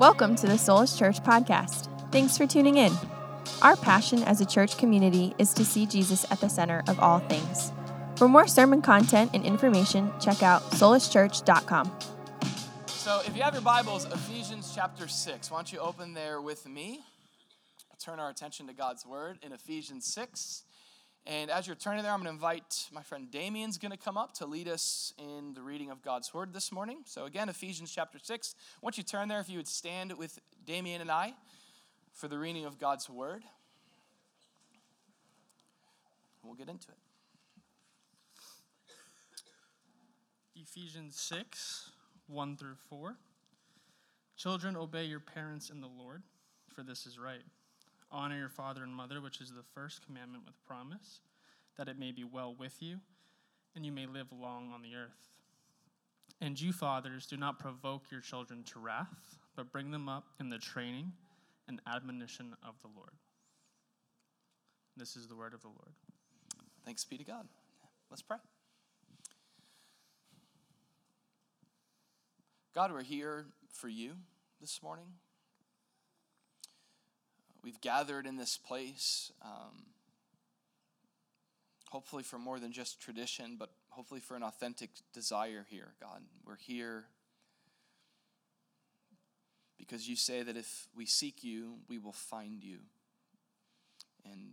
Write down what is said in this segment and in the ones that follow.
Welcome to the Soulless Church podcast. Thanks for tuning in. Our passion as a church community is to see Jesus at the center of all things. For more sermon content and information, check out soullesschurch.com. So if you have your Bibles, Ephesians chapter 6, why don't you open there with me? I'll turn our attention to God's Word in Ephesians 6. And as you're turning there, I'm going to invite my friend Damien's going to come up to lead us in the reading of God's Word this morning. So again, Ephesians chapter 6. Once you turn there, if you would stand with Damien and I for the reading of God's Word. We'll get into it. Ephesians 6, 1 through 4. Children, obey your parents in the Lord, for this is right. Honor your father and mother, which is the first commandment with promise, that it may be well with you, and you may live long on the earth. And you, fathers, do not provoke your children to wrath, but bring them up in the training and admonition of the Lord. This is the word of the Lord. Thanks be to God. Let's pray. God, we're here for you this morning. We've gathered in this place, hopefully for more than just tradition, but hopefully for an authentic desire here, God. We're here because you say that if we seek you, we will find you. And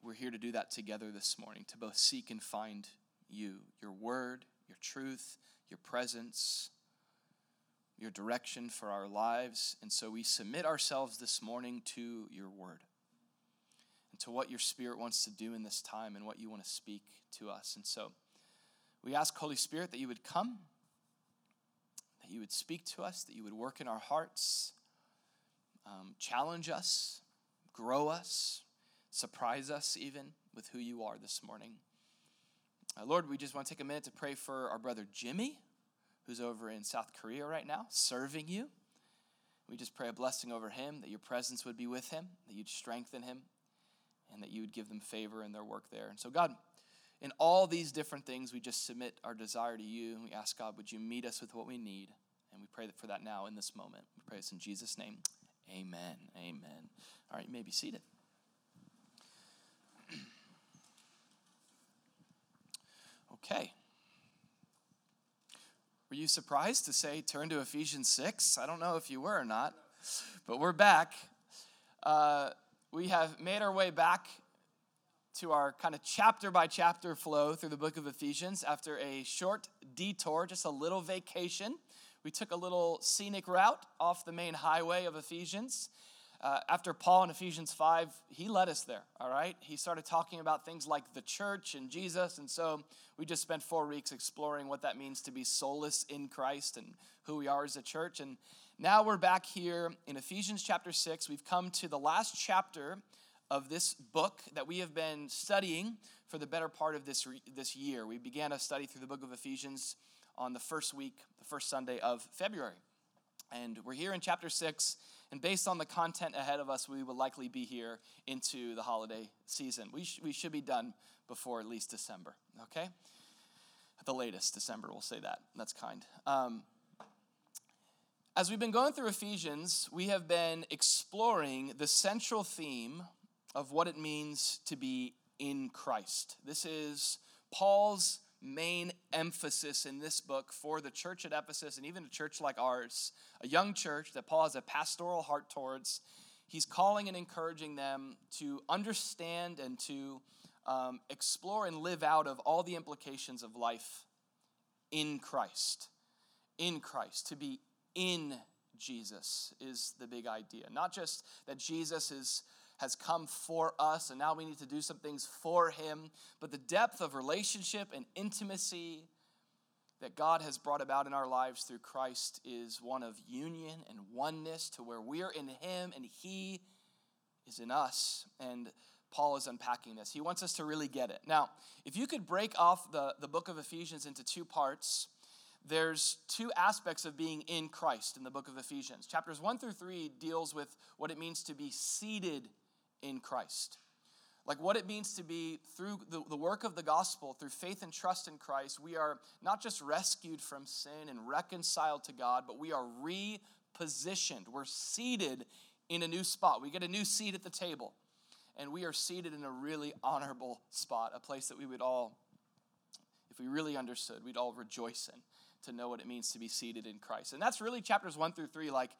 we're here to do that together this morning, to both seek and find you, your word, your truth, your presence, your direction for our lives. And so we submit ourselves this morning to your word and to what your Spirit wants to do in this time and what you want to speak to us. And so we ask, Holy Spirit, that you would come, that you would speak to us, that you would work in our hearts, challenge us, grow us, surprise us even with who you are this morning. Lord, we just want to take a minute to pray for our brother Jimmy, who's over in South Korea right now, serving you. We just pray a blessing over him, that your presence would be with him, that you'd strengthen him, and that you would give them favor in their work there. And so, God, in all these different things, we just submit our desire to you, and we ask, God, would you meet us with what we need? And we pray for that now in this moment. We pray this in Jesus' name. Amen. Amen. All right, you may be seated. Okay. Were you surprised to say, turn to Ephesians 6? I don't know if you were or not, but we're back. We have made our way back to our kind of chapter-by-chapter flow through the book of Ephesians after a short detour, just a little vacation. We took a little scenic route off the main highway of Ephesians. After Paul in Ephesians 5, he led us there, all right? He started talking about things like the church and Jesus, and so we just spent 4 weeks exploring what that means to be soulless in Christ and who we are as a church. And now we're back here in Ephesians chapter 6. We've come to the last chapter of this book that we have been studying for the better part of this year. We began a study through the book of Ephesians on the first Sunday of February. And we're here in chapter 6, and based on the content ahead of us, we will likely be here into the holiday season. We should be done before at least December, okay? At the latest, December, we'll say that. That's kind. As we've been going through Ephesians, we have been exploring the central theme of what it means to be in Christ. This is Paul's main emphasis in this book for the church at Ephesus and even a church like ours, a young church that Paul has a pastoral heart towards. He's calling and encouraging them to understand and to explore and live out of all the implications of life in Christ, to be in Jesus is the big idea. Not just that Jesus has come for us, and now we need to do some things for him. But the depth of relationship and intimacy that God has brought about in our lives through Christ is one of union and oneness to where we're in him and he is in us. And Paul is unpacking this. He wants us to really get it. Now, if you could break off the book of Ephesians into two parts, there's two aspects of being in Christ in the book of Ephesians. Chapters 1 through 3 deals with what it means to be seated in Christ. Like what it means to be, through the work of the gospel, through faith and trust in Christ, we are not just rescued from sin and reconciled to God, but we are positioned. We're seated in a new spot. We get a new seat at the table. And we are seated in a really honorable spot, a place that we would all, if we really understood, we'd all rejoice in, to know what it means to be seated in Christ. And that's really chapters 1 through 3. Like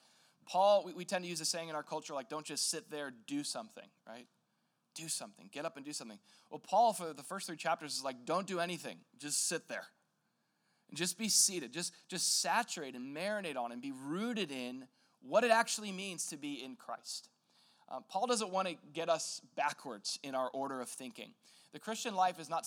Paul, we tend to use a saying in our culture, like, don't just sit there, do something, right? Do something, get up and do something. Well, Paul, for the first 3 chapters, is like, don't do anything, just sit there. And just be seated, just saturate and marinate on and be rooted in what it actually means to be in Christ. Paul doesn't want to get us backwards in our order of thinking. The Christian life is not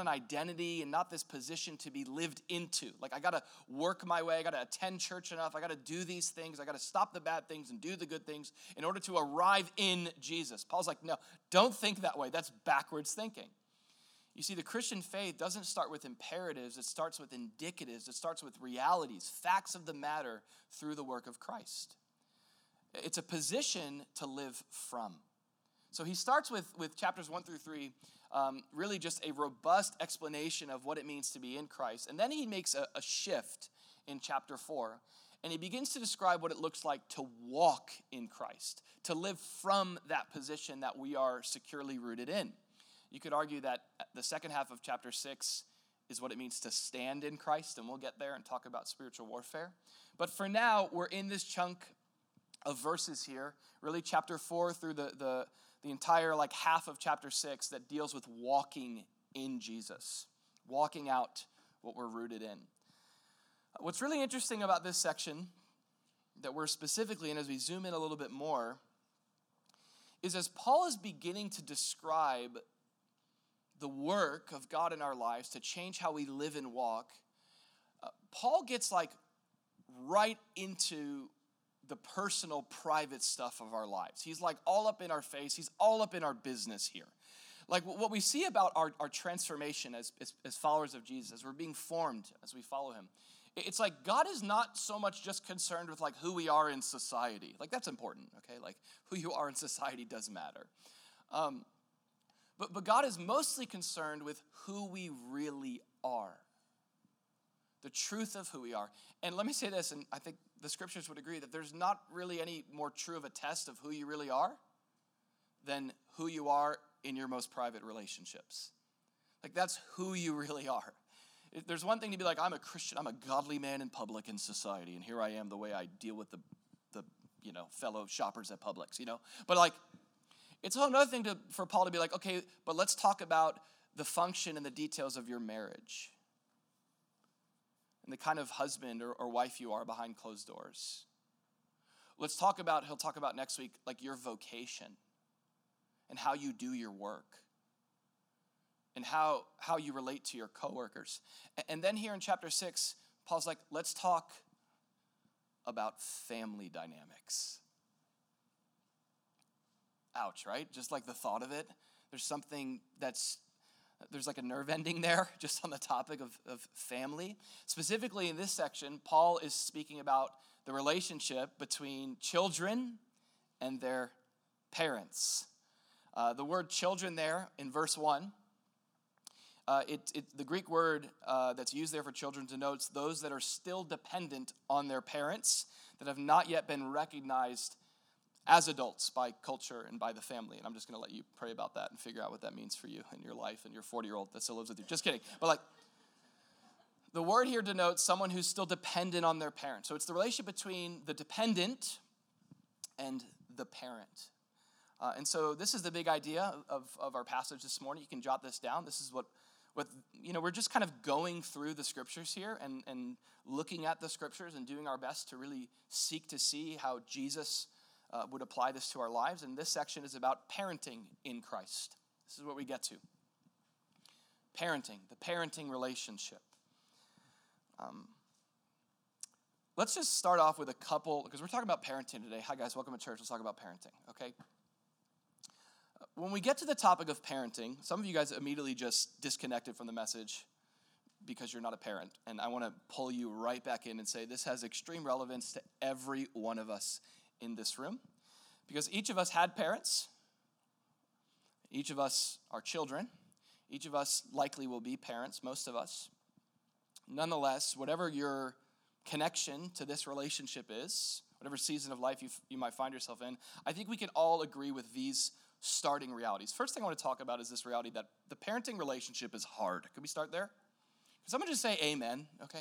an identity and not this position to be lived into. Like, I got to work my way. I got to attend church enough. I got to do these things. I got to stop the bad things and do the good things in order to arrive in Jesus. Paul's like, no, don't think that way. That's backwards thinking. You see, the Christian faith doesn't start with imperatives. It starts with indicatives. It starts with realities, facts of the matter through the work of Christ. It's a position to live from. So he starts with chapters 1 through 3, really just a robust explanation of what it means to be in Christ. And then he makes a shift in chapter 4, and he begins to describe what it looks like to walk in Christ, to live from that position that we are securely rooted in. You could argue that the second half of chapter 6 is what it means to stand in Christ, and we'll get there and talk about spiritual warfare. But for now, we're in this chunk of verses here, really chapter 4 through the entire like half of chapter 6 that deals with walking in Jesus, walking out what we're rooted in. What's really interesting about this section that we're specifically in as we zoom in a little bit more is as Paul is beginning to describe the work of God in our lives to change how we live and walk, Paul gets like right into the personal, private stuff of our lives. He's like all up in our face. He's all up in our business here. Like what we see about our transformation as followers of Jesus, as we're being formed as we follow him. It's like God is not so much just concerned with like who we are in society. Like that's important, okay? Like who you are in society does matter. But God is mostly concerned with who we really are. The truth of who we are. And let me say this, and I think the scriptures would agree that there's not really any more true of a test of who you really are than who you are in your most private relationships. Like, that's who you really are. There's one thing to be like, I'm a Christian, I'm a godly man in public in society, and here I am the way I deal with the you know, fellow shoppers at Publix, you know? But like, it's another thing for Paul to be like, okay, but let's talk about the function and the details of your marriage, and the kind of husband or wife you are behind closed doors. Let's talk about, he'll talk about next week, like your vocation and how you do your work and how you relate to your coworkers. And then here in chapter 6, Paul's like, let's talk about family dynamics. Ouch, right? Just like the thought of it, there's like a nerve ending there just on the topic of family. Specifically in this section, Paul is speaking about the relationship between children and their parents. The word children there in verse 1, the Greek word that's used there for children denotes those that are still dependent on their parents that have not yet been recognized as adults by culture and by the family. And I'm just going to let you pray about that and figure out what that means for you in your life and your 40-year-old that still lives with you. Just kidding. But like, the word here denotes someone who's still dependent on their parent. So it's the relationship between the dependent and the parent. And so this is the big idea of our passage this morning. You can jot this down. This is what you know, we're just kind of going through the scriptures here and looking at the scriptures and doing our best to really seek to see how Jesus would apply this to our lives, and this section is about parenting in Christ. This is what we get to. Parenting, the parenting relationship. Let's just start off with a couple, because we're talking about parenting today. Hi guys, welcome to church. Let's talk about parenting, okay? When we get to the topic of parenting, some of you guys immediately just disconnected from the message because you're not a parent, and I want to pull you right back in and say this has extreme relevance to every one of us in this room, because each of us had parents, each of us are children, each of us likely will be parents, most of us. Nonetheless, whatever your connection to this relationship is, whatever season of life you might find yourself in, I think we can all agree with these starting realities. First thing I want to talk about is this reality that the parenting relationship is hard. Could we start there? Can someone just say amen? Okay.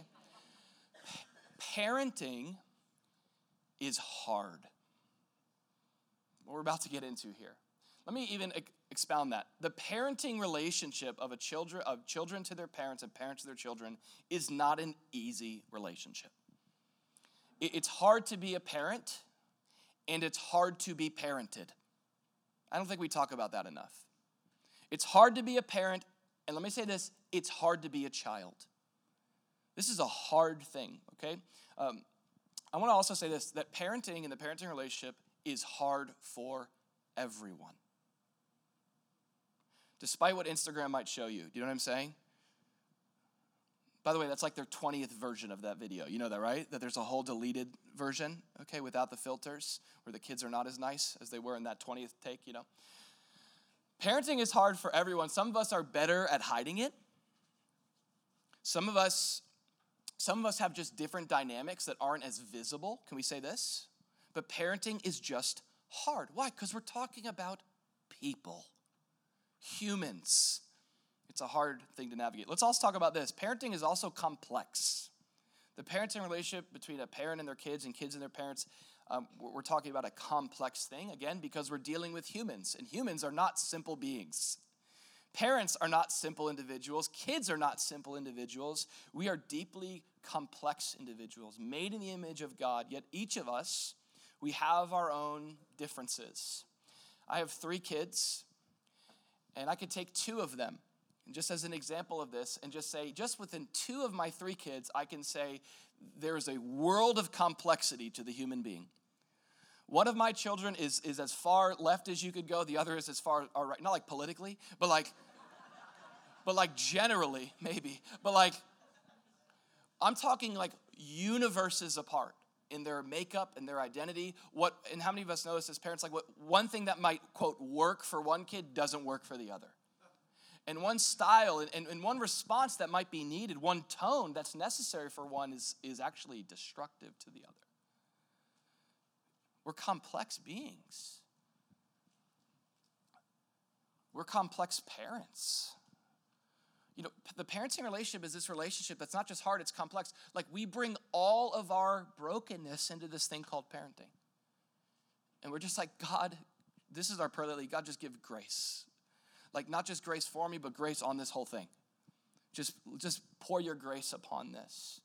Parenting is hard. What we're about to get into here. Let me even expound that. The parenting relationship of children to their parents and parents to their children is not an easy relationship. It's hard to be a parent, and it's hard to be parented. I don't think we talk about that enough. It's hard to be a parent, and let me say this, it's hard to be a child. This is a hard thing, okay? I want to also say this, that parenting and the parenting relationship is hard for everyone. Despite what Instagram might show you. Do you know what I'm saying? By the way, that's like their 20th version of that video. You know that, right? That there's a whole deleted version, okay, without the filters, where the kids are not as nice as they were in that 20th take, you know. Parenting is hard for everyone. Some of us are better at hiding it. Some of us have just different dynamics that aren't as visible. Can we say this? But parenting is just hard. Why? Because we're talking about people. Humans. It's a hard thing to navigate. Let's also talk about this. Parenting is also complex. The parenting relationship between a parent and their kids and kids and their parents, we're talking about a complex thing, again, because we're dealing with humans, and humans are not simple beings. Parents are not simple individuals. Kids are not simple individuals. We are deeply complex individuals, made in the image of God, yet each of us, we have our own differences. I have 3 kids. And I could take 2 of them, and just as an example of this, and just say, just within 2 of my 3 kids, I can say there is a world of complexity to the human being. One of my children is as far left as you could go. The other is as far right, not like politically, but like, generally maybe. But like, I'm talking like universes apart in their makeup and their identity. And how many of us know this as parents? Like, one thing that might, quote, work for one kid doesn't work for the other. And one style and one response that might be needed, one tone that's necessary for one is actually destructive to the other. We're complex beings. We're complex parents. You know, the parenting relationship is this relationship that's not just hard, it's complex. Like, we bring all of our brokenness into this thing called parenting. And we're just like, God, this is our prayer lately. God, just give grace. Like, not just grace for me, but grace on this whole thing. Just pour your grace upon this.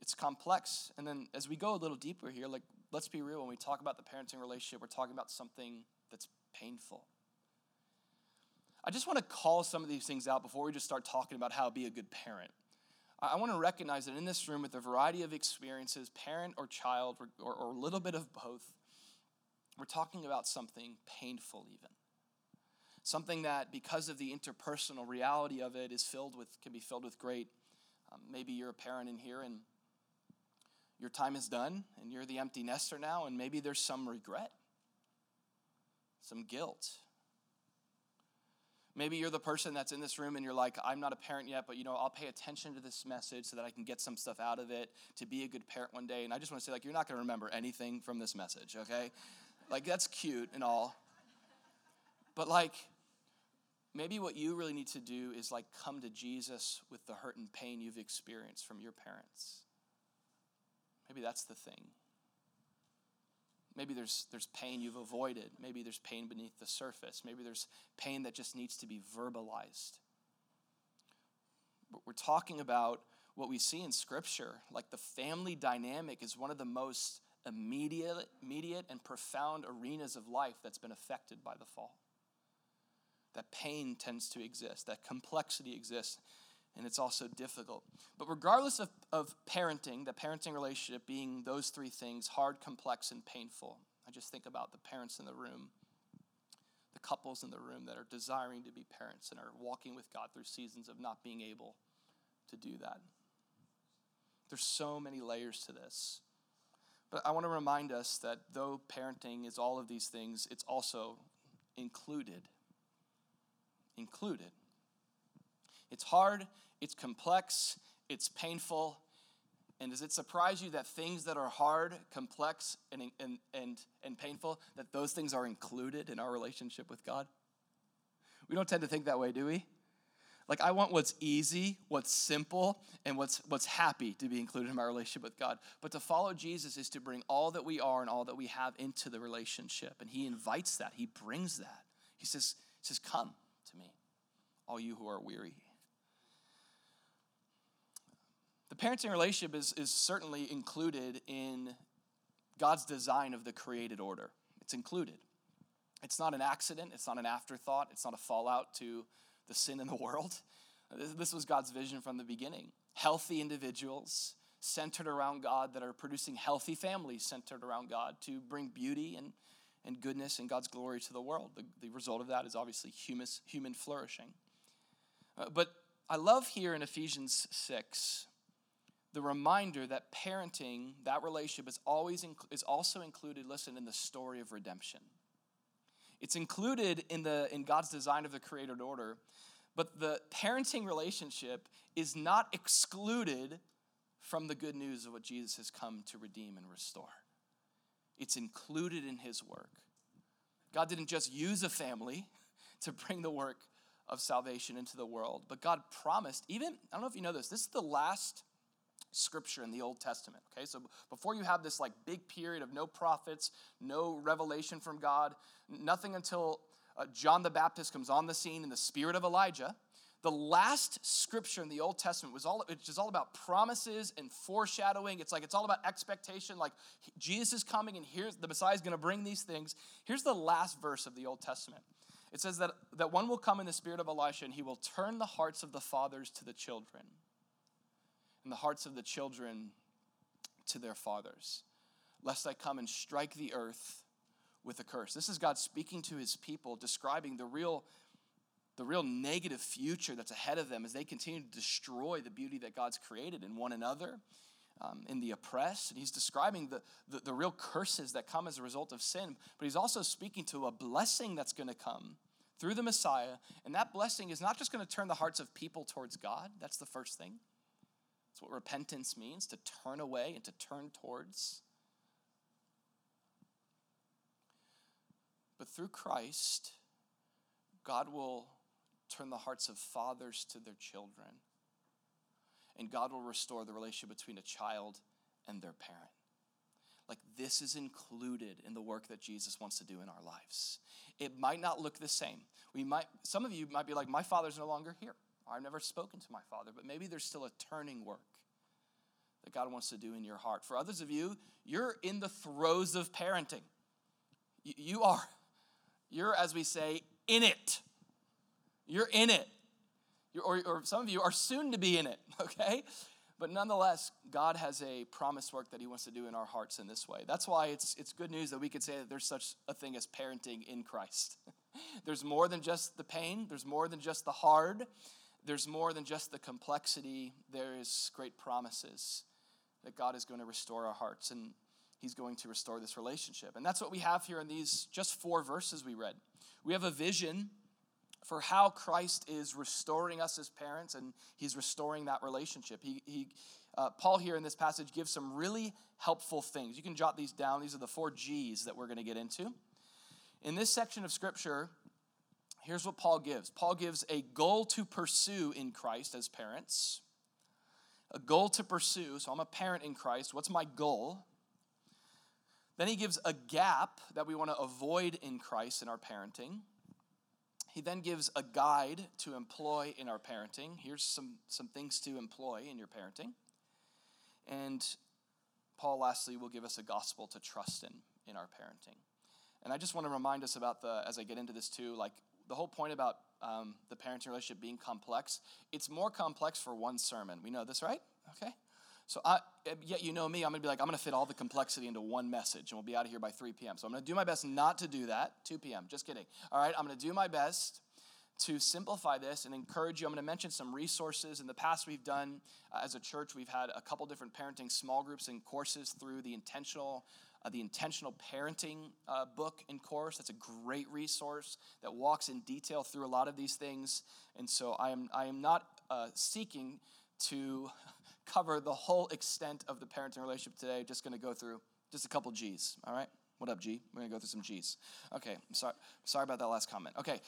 It's complex. And then as we go a little deeper here, like, let's be real. When we talk about the parenting relationship, we're talking about something that's painful. I just want to call some of these things out before we just start talking about how to be a good parent. I want to recognize that in this room, with a variety of experiences, parent or child, or a little bit of both, we're talking about something painful even. Something that, because of the interpersonal reality of it, can be filled with great. Maybe you're a parent in here and your time is done and you're the empty nester now, and maybe there's some regret, some guilt. Maybe you're the person that's in this room and you're like, I'm not a parent yet, but, you know, I'll pay attention to this message so that I can get some stuff out of it to be a good parent one day. And I just want to say, like, you're not going to remember anything from this message, okay? Like, that's cute and all. But, like, maybe what you really need to do is, like, come to Jesus with the hurt and pain you've experienced from your parents. Maybe that's the thing. Maybe there's pain you've avoided. Maybe there's pain beneath the surface. Maybe there's pain that just needs to be verbalized. But we're talking about what we see in Scripture. Like, the family dynamic is one of the most immediate and profound arenas of life that's been affected by the fall. That pain tends to exist. That complexity exists. And it's also difficult. But regardless of parenting, the parenting relationship being those 3 things, hard, complex, and painful, I just think about the parents in the room, the couples in the room that are desiring to be parents and are walking with God through seasons of not being able to do that. There's so many layers to this. But I want to remind us that though parenting is all of these things, it's also included. It's hard, it's complex, it's painful, And does it surprise you that things that are hard, complex, and painful, that those things are included in our relationship with God? We don't tend to think that way, do we? Like, I want what's easy, what's simple, and what's happy to be included in my relationship with God. But to follow Jesus is to bring all that we are and all that we have into the relationship. And he invites that. He brings that. He says, come to me, all you who are weary. The parenting relationship is certainly included in God's design of the created order. It's included. It's not an accident. It's not an afterthought. It's not a fallout to the sin in the world. This was God's vision from the beginning. Healthy individuals centered around God that are producing healthy families centered around God to bring beauty and goodness and God's glory to the world. The result of that is obviously human flourishing. But I love here in Ephesians 6, the reminder that parenting, that relationship, is also included, listen, in the story of redemption. It's included in God's design of the created order, but the parenting relationship is not excluded from the good news of what Jesus has come to redeem and restore. It's included in his work. God didn't just use a family to bring the work of salvation into the world, but God promised, even, I don't know if you know this is the last scripture in the Old Testament, okay? So before you have this like big period of no prophets, no revelation from God, nothing until John the Baptist comes on the scene in the spirit of Elijah, the last scripture in the Old Testament is all about promises and foreshadowing. It's all about expectation, like Jesus is coming and here's the Messiah is going to bring these things. Here's the last verse of the Old Testament. It says that one will come in the spirit of Elisha and he will turn the hearts of the fathers to the children, and the hearts of the children to their fathers, lest I come and strike the earth with a curse. This is God speaking to his people, describing the real negative future that's ahead of them as they continue to destroy the beauty that God's created in one another, in the oppressed. And he's describing the real curses that come as a result of sin, but he's also speaking to a blessing that's going to come through the Messiah, and that blessing is not just going to turn the hearts of people towards God. That's the first thing. That's what repentance means, to turn away and to turn towards. But through Christ, God will turn the hearts of fathers to their children. And God will restore the relationship between a child and their parent. Like, this is included in the work that Jesus wants to do in our lives. It might not look the same. Some of you might be like, my father's no longer here. I've never spoken to my father, but maybe there's still a turning work that God wants to do in your heart. For others of you, you're in the throes of parenting. You're, as we say, in it. You're in it. Or some of you are soon to be in it, okay? But nonetheless, God has a promised work that he wants to do in our hearts in this way. That's why it's good news that we could say that there's such a thing as parenting in Christ. There's more than just the pain. There's more than just the hard. There's more than just the complexity. There is great promises that God is going to restore our hearts, and he's going to restore this relationship. And that's what we have here in these just 4 verses we read. We have a vision for how Christ is restoring us as parents, and he's restoring that relationship. Paul here in this passage gives some really helpful things. You can jot these down. These are the 4 G's that we're going to get into. In this section of Scripture, here's what Paul gives. Paul gives a goal to pursue in Christ as parents. A goal to pursue. So I'm a parent in Christ. What's my goal? Then he gives a gap that we want to avoid in Christ in our parenting. He then gives a guide to employ in our parenting. Here's some things to employ in your parenting. And Paul, lastly, will give us a gospel to trust in our parenting. And I just want to remind us about as I get into this too, like the whole point about the parenting relationship being complex, it's more complex for one sermon. We know this, right? Okay. So yet you know me, I'm going to be like, I'm going to fit all the complexity into one message, and we'll be out of here by 3 p.m. So I'm going to do my best not to do that. 2 p.m., just kidding. All right, I'm going to do my best to simplify this and encourage you. I'm going to mention some resources. In the past we've done, as a church, we've had a couple different parenting small groups and courses through the Intentional Parenting book and course. That's a great resource that walks in detail through a lot of these things. And so I am not seeking to cover the whole extent of the parenting relationship today. Just going to go through just a couple G's, all right? What up, G? We're going to go through some G's. Okay, I'm sorry about that last comment. Okay,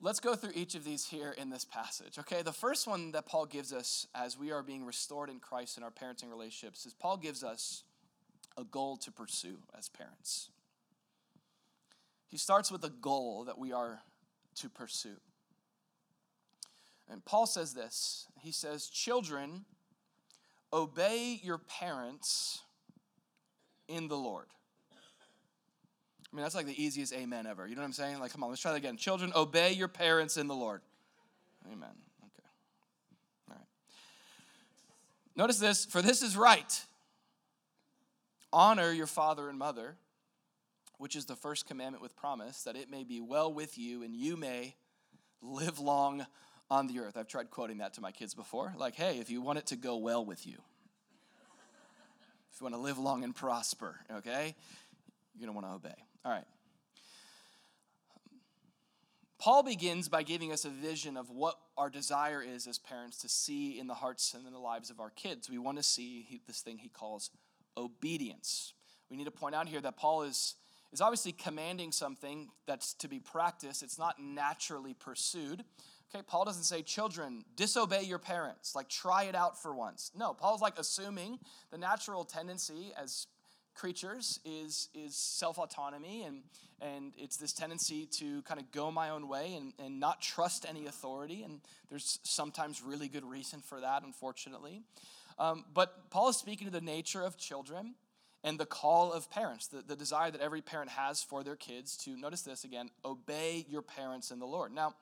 let's go through each of these here in this passage. Okay, the first one that Paul gives us as we are being restored in Christ in our parenting relationships is Paul gives us a goal to pursue as parents. He starts with a goal that we are to pursue. And Paul says this. He says, "Children, obey your parents in the Lord." I mean, that's like the easiest amen ever. You know what I'm saying? Like, come on, let's try that again. Children, obey your parents in the Lord. Amen. Okay. All right. Notice this. For this is right. Honor your father and mother, which is the first commandment with promise, that it may be well with you and you may live long on the earth. I've tried quoting that to my kids before. Like, hey, if you want it to go well with you, if you want to live long and prosper, okay, you're going to want to obey. All right. Paul begins by giving us a vision of what our desire is as parents to see in the hearts and in the lives of our kids. We want to see this thing he calls obedience. We need to point out here that Paul is obviously commanding something that's to be practiced. It's not naturally pursued. Okay, Paul doesn't say, children, disobey your parents. Like, try it out for once. No, Paul's like assuming the natural tendency as creatures is self-autonomy, and it's this tendency to kind of go my own way and not trust any authority. And there's sometimes really good reason for that, unfortunately. But Paul is speaking to the nature of children and the call of parents, the desire that every parent has for their kids to, notice this again, obey your parents in the Lord. Now,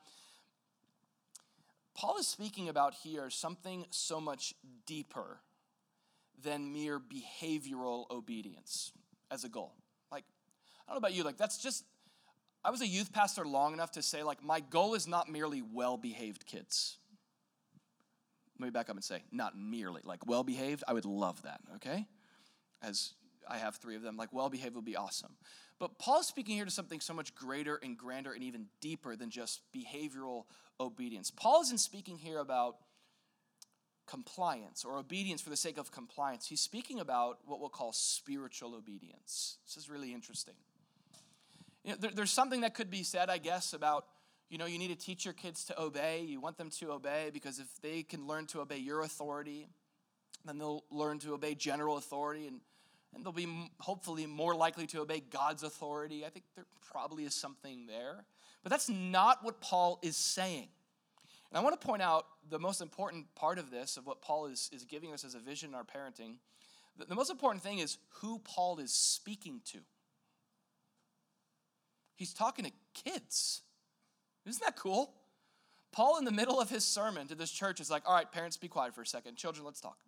Paul is speaking about here something so much deeper than mere behavioral obedience as a goal. Like, I don't know about you, like that's just, I was a youth pastor long enough to say, like, my goal is not merely well-behaved kids. Let me back up and say, not merely, like well-behaved, I would love that, okay? As I have three of them, like well-behaved would be awesome. But Paul's speaking here to something so much greater and grander and even deeper than just behavioral obedience. Paul isn't speaking here about compliance or obedience for the sake of compliance. He's speaking about what we'll call spiritual obedience. This is really interesting. You know, there's something that could be said, I guess, about, you know, you need to teach your kids to obey. You want them to obey because if they can learn to obey your authority, then they'll learn to obey general authority, and they'll be hopefully more likely to obey God's authority. I think there probably is something there. But that's not what Paul is saying. And I want to point out the most important part of this, of what Paul is giving us as a vision in our parenting. The most important thing is who Paul is speaking to. He's talking to kids. Isn't that cool? Paul, in the middle of his sermon to this church, is like, all right, parents, be quiet for a second. Children, let's talk.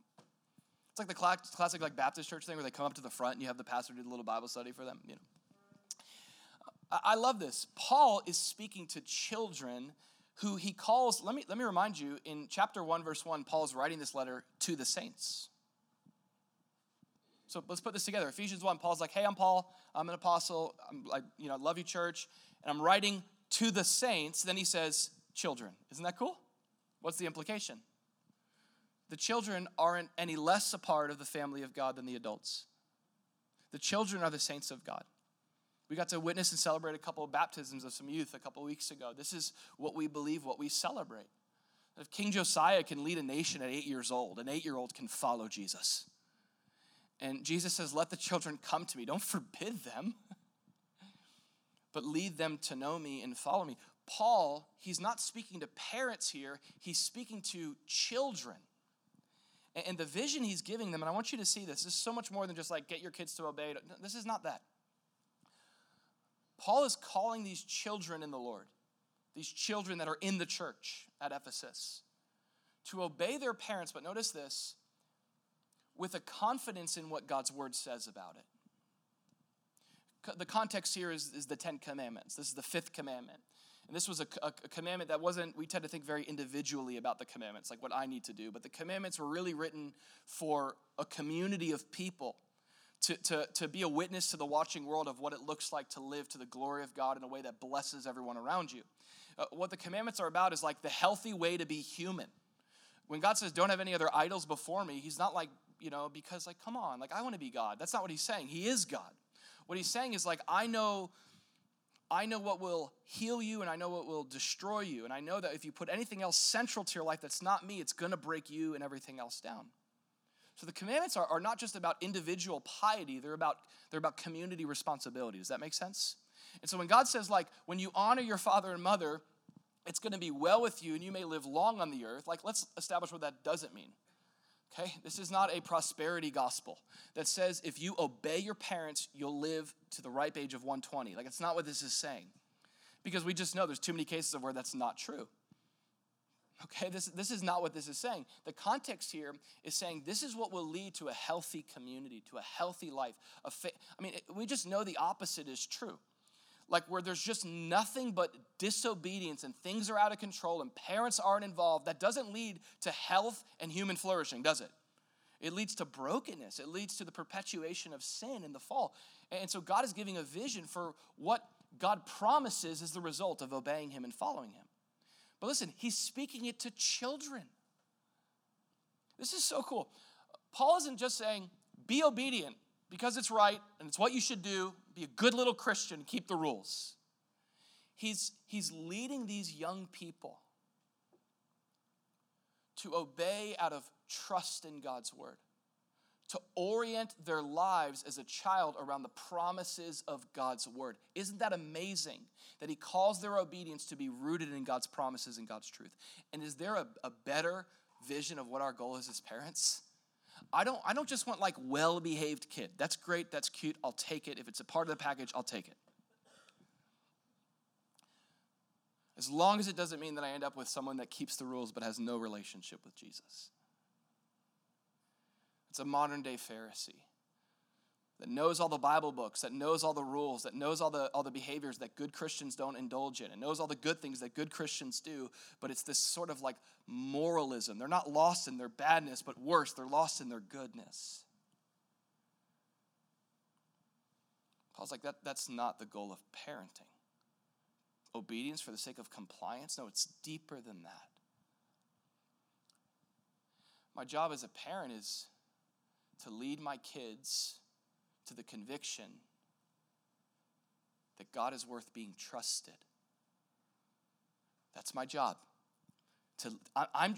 It's like the classic like Baptist church thing where they come up to the front and you have the pastor do the little Bible study for them. You know, I love this. Paul is speaking to children who he calls, let me remind you, in chapter 1, verse 1, Paul's writing this letter to the saints. So let's put this together. Ephesians 1, Paul's like, hey, I'm Paul, I'm an apostle, I love you, church, and I'm writing to the saints. Then he says, children. Isn't that cool? What's the implication? The children aren't any less a part of the family of God than the adults. The children are the saints of God. We got to witness and celebrate a couple of baptisms of some youth a couple of weeks ago. This is what we believe, what we celebrate. If King Josiah can lead a nation at 8 years old, an 8-year-old can follow Jesus. And Jesus says, let the children come to me. Don't forbid them, but lead them to know me and follow me. Paul, he's not speaking to parents here. He's speaking to children. And the vision he's giving them, and I want you to see this, this is so much more than just like get your kids to obey. This is not that. Paul is calling these children in the Lord, these children that are in the church at Ephesus, to obey their parents, but notice this, with a confidence in what God's word says about it. The context here is the Ten Commandments. This is the fifth commandment. And this was a commandment that wasn't, we tend to think very individually about the commandments, like what I need to do. But the commandments were really written for a community of people to be a witness to the watching world of what it looks like to live to the glory of God in a way that blesses everyone around you. What the commandments are about is like the healthy way to be human. When God says, don't have any other idols before me, he's not like, because like, come on, like I want to be God. That's not what he's saying. He is God. What he's saying is like, I know what will heal you and I know what will destroy you. And I know that if you put anything else central to your life that's not me, it's going to break you and everything else down. So the commandments are not just about individual piety, they're about community responsibility. Does that make sense? And so when God says, like, when you honor your father and mother, it's going to be well with you and you may live long on the earth, like, let's establish what that doesn't mean. Okay? This is not a prosperity gospel that says if you obey your parents, you'll live to the ripe age of 120. Like, it's not what this is saying. Because we just know there's too many cases of where that's not true. Okay? This is not what this is saying. The context here is saying this is what will lead to a healthy community, to a healthy life. We just know the opposite is true. Like where there's just nothing but disobedience and things are out of control and parents aren't involved, that doesn't lead to health and human flourishing, does it? It leads to brokenness. It leads to the perpetuation of sin and the fall. And so God is giving a vision for what God promises is the result of obeying him and following him. But listen, he's speaking it to children. This is so cool. Paul isn't just saying, be obedient because it's right and it's what you should do. Be a good little Christian, keep the rules. He's leading these young people to obey out of trust in God's word, to orient their lives as a child around the promises of God's word. Isn't that amazing that he calls their obedience to be rooted in God's promises and God's truth? And is there a better vision of what our goal is as parents? I don't just want like well-behaved kid. That's great, that's cute, I'll take it. If it's a part of the package, I'll take it. As long as it doesn't mean that I end up with someone that keeps the rules but has no relationship with Jesus. It's a modern-day Pharisee that knows all the Bible books, that knows all the rules, that knows all the behaviors that good Christians don't indulge in, and knows all the good things that good Christians do, but it's this sort of like moralism. They're not lost in their badness, but worse, they're lost in their goodness. Paul's like, that's not the goal of parenting. Obedience for the sake of compliance? No, it's deeper than that. My job as a parent is to lead my kids to the conviction that God is worth being trusted. That's my job.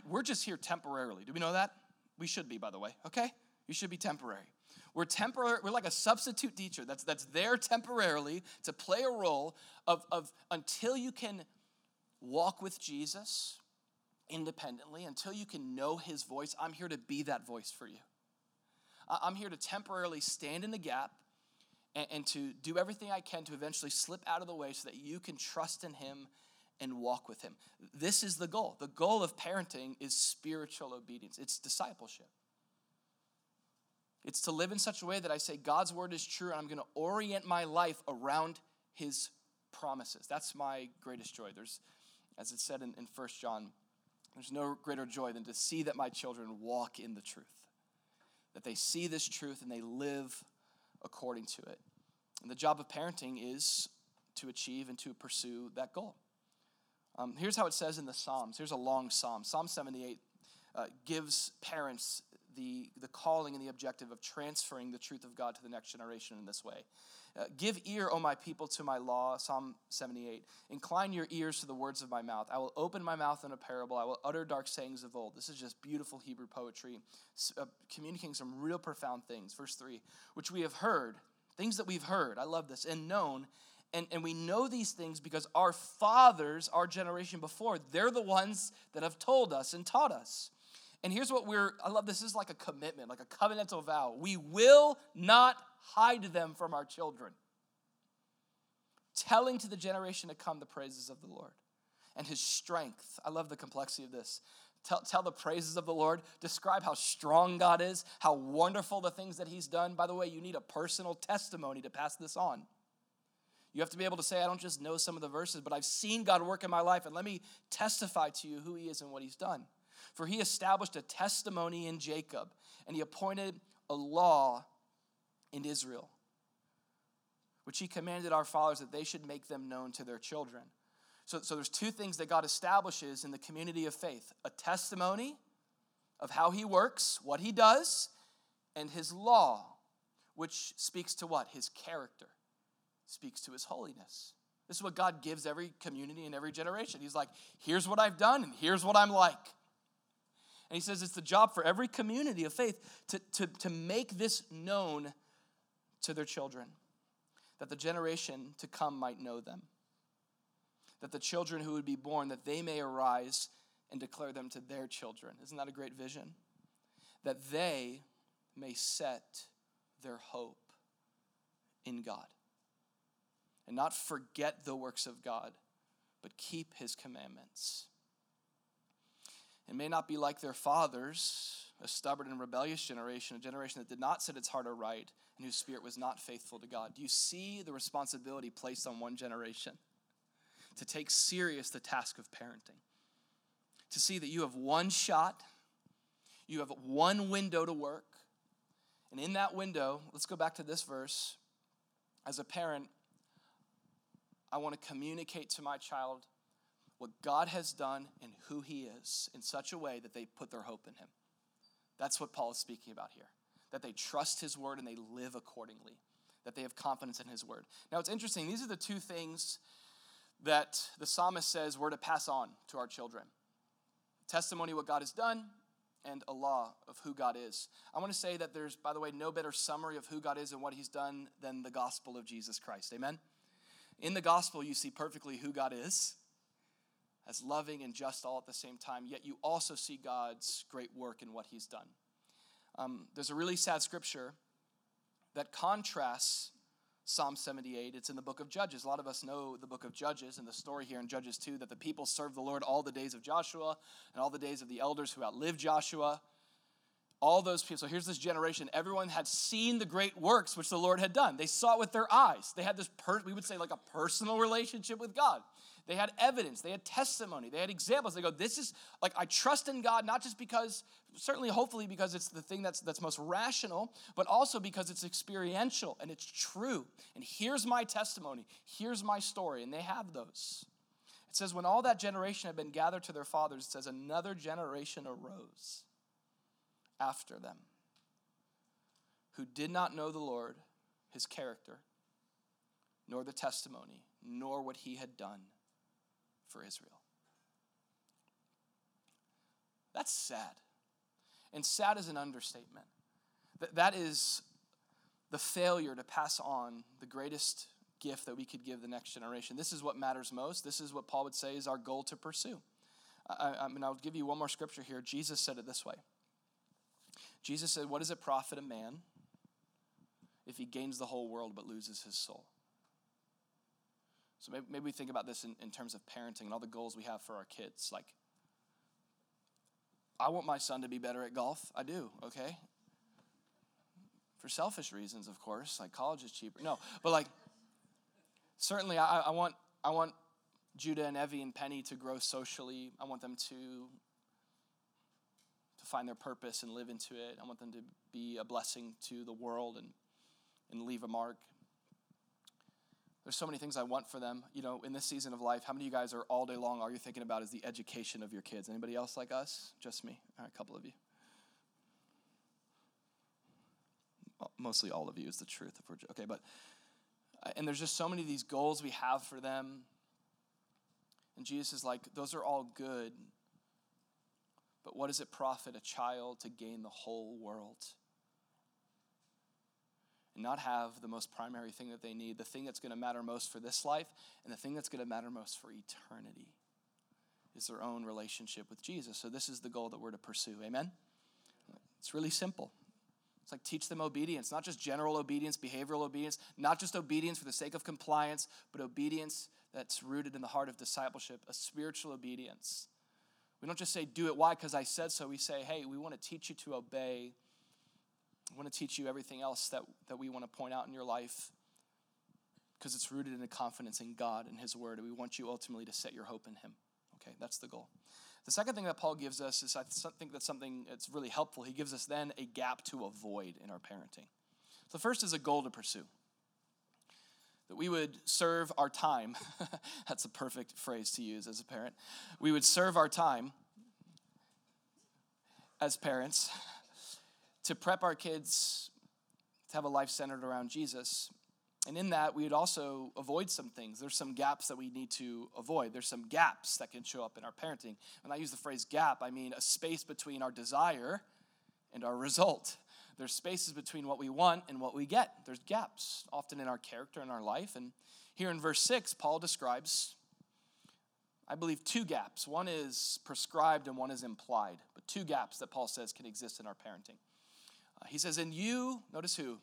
We're just here temporarily. Do we know that? We should be, by the way, okay? You should be temporary. We're temporary. We're like a substitute teacher that's there temporarily to play a role of until you can walk with Jesus independently, until you can know his voice. I'm here to be that voice for you. I'm here to temporarily stand in the gap and to do everything I can to eventually slip out of the way so that you can trust in him and walk with him. This is the goal. The goal of parenting is spiritual obedience. It's discipleship. It's to live in such a way that I say God's word is true and I'm going to orient my life around his promises. That's my greatest joy. There's, as it said in 1 John, there's no greater joy than to see that my children walk in the truth. That they see this truth and they live according to it. And the job of parenting is to achieve and to pursue that goal. Here's how it says in the Psalms. Here's a long psalm. Psalm 78 gives parents the calling and the objective of transferring the truth of God to the next generation in this way. Give ear, O my people, to my law, Psalm 78. Incline your ears to the words of my mouth. I will open my mouth in a parable. I will utter dark sayings of old. This is just beautiful Hebrew poetry, communicating some real profound things. Verse 3, which we have heard, things that we've heard, I love this, and known. And we know these things because our fathers, our generation before, they're the ones that have told us and taught us. And here's what I love this is like a commitment, like a covenantal vow. We will not hide them from our children. Telling to the generation to come the praises of the Lord and his strength. I love the complexity of this. Tell the praises of the Lord. Describe how strong God is, how wonderful the things that he's done. By the way, you need a personal testimony to pass this on. You have to be able to say, I don't just know some of the verses, but I've seen God work in my life, and let me testify to you who he is and what he's done. For he established a testimony in Jacob, and he appointed a law in Israel, which he commanded our fathers that they should make them known to their children. So there's two things that God establishes in the community of faith, a testimony of how he works, what he does, and his law, which speaks to what? His character, speaks to his holiness. This is what God gives every community and every generation. He's like, here's what I've done and here's what I'm like. And he says it's the job for every community of faith to make this known to their children, that the generation to come might know them, that the children who would be born, that they may arise and declare them to their children. Isn't that a great vision? That they may set their hope in God and not forget the works of God, but keep his commandments. It may not be like their fathers, a stubborn and rebellious generation, a generation that did not set its heart aright and whose spirit was not faithful to God. Do you see the responsibility placed on one generation to take serious the task of parenting? To see that you have one shot, you have one window to work, and in that window, let's go back to this verse. As a parent, I want to communicate to my child what God has done and who he is in such a way that they put their hope in him. That's what Paul is speaking about here, that they trust his word and they live accordingly, that they have confidence in his word. Now, it's interesting. These are the two things that the psalmist says we're to pass on to our children. Testimony of what God has done and a law of who God is. I want to say that there's, by the way, no better summary of who God is and what he's done than the gospel of Jesus Christ. Amen? In the gospel, you see perfectly who God is, as loving and just all at the same time, yet you also see God's great work in what he's done. There's a really sad scripture that contrasts Psalm 78. It's in the book of Judges. A lot of us know the book of Judges and the story here in Judges 2, that the people served the Lord all the days of Joshua and all the days of the elders who outlived Joshua. All those people. So here's this generation. Everyone had seen the great works which the Lord had done. They saw it with their eyes. They had this, we would say, like a personal relationship with God. They had evidence. They had testimony. They had examples. They go, this is, like, I trust in God, not just because, certainly, hopefully, because it's the thing that's most rational, but also because it's experiential and it's true. And here's my testimony. Here's my story. And they have those. It says, when all that generation had been gathered to their fathers, it says, another generation arose after them who did not know the Lord, his character, nor the testimony, nor what he had done for Israel. That's sad. And sad is an understatement. That is the failure to pass on the greatest gift that we could give the next generation. This is what matters most. This is what Paul would say is our goal to pursue. I'll give you one more scripture here. Jesus said it this way. Jesus said, what does it profit a man if he gains the whole world but loses his soul? So maybe we think about this in terms of parenting and all the goals we have for our kids. Like, I want my son to be better at golf. I do, okay? For selfish reasons, of course. Like, college is cheaper. No, but like, certainly I want Judah and Evie and Penny to grow socially. I want them to find their purpose and live into it. I want them to be a blessing to the world and leave a mark. There's so many things I want for them. You know, in this season of life, how many of you guys are all day long, all you're thinking about is the education of your kids? Anybody else like us? Just me. All right, a couple of you. Well, mostly all of you is the truth. If we're, okay, but, and there's just so many of these goals we have for them. And Jesus is like, those are all good, but what does it profit a child to gain the whole world and not have the most primary thing that they need, the thing that's going to matter most for this life and the thing that's going to matter most for eternity is their own relationship with Jesus. So this is the goal that we're to pursue. Amen? It's really simple. It's like teach them obedience, not just general obedience, behavioral obedience, not just obedience for the sake of compliance, but obedience that's rooted in the heart of discipleship, a spiritual obedience. We don't just say, do it, why? Because I said so. We say, hey, we want to teach you to obey. I want to teach you everything else that we want to point out in your life because it's rooted in a confidence in God and his word, and we want you ultimately to set your hope in him. Okay, that's the goal. The second thing that Paul gives us is, I think that's something that's really helpful. He gives us then a gap to avoid in our parenting. So first is a goal to pursue, that we would serve our time. That's a perfect phrase to use as a parent. We would serve our time as parents to prep our kids to have a life centered around Jesus. And in that, we would also avoid some things. There's some gaps that we need to avoid. There's some gaps that can show up in our parenting. When I use the phrase gap, I mean a space between our desire and our result. There's spaces between what we want and what we get. There's gaps, often in our character and our life. And here in verse 6, Paul describes, I believe, two gaps. One is prescribed and one is implied. But two gaps that Paul says can exist in our parenting. He says, and you, notice who?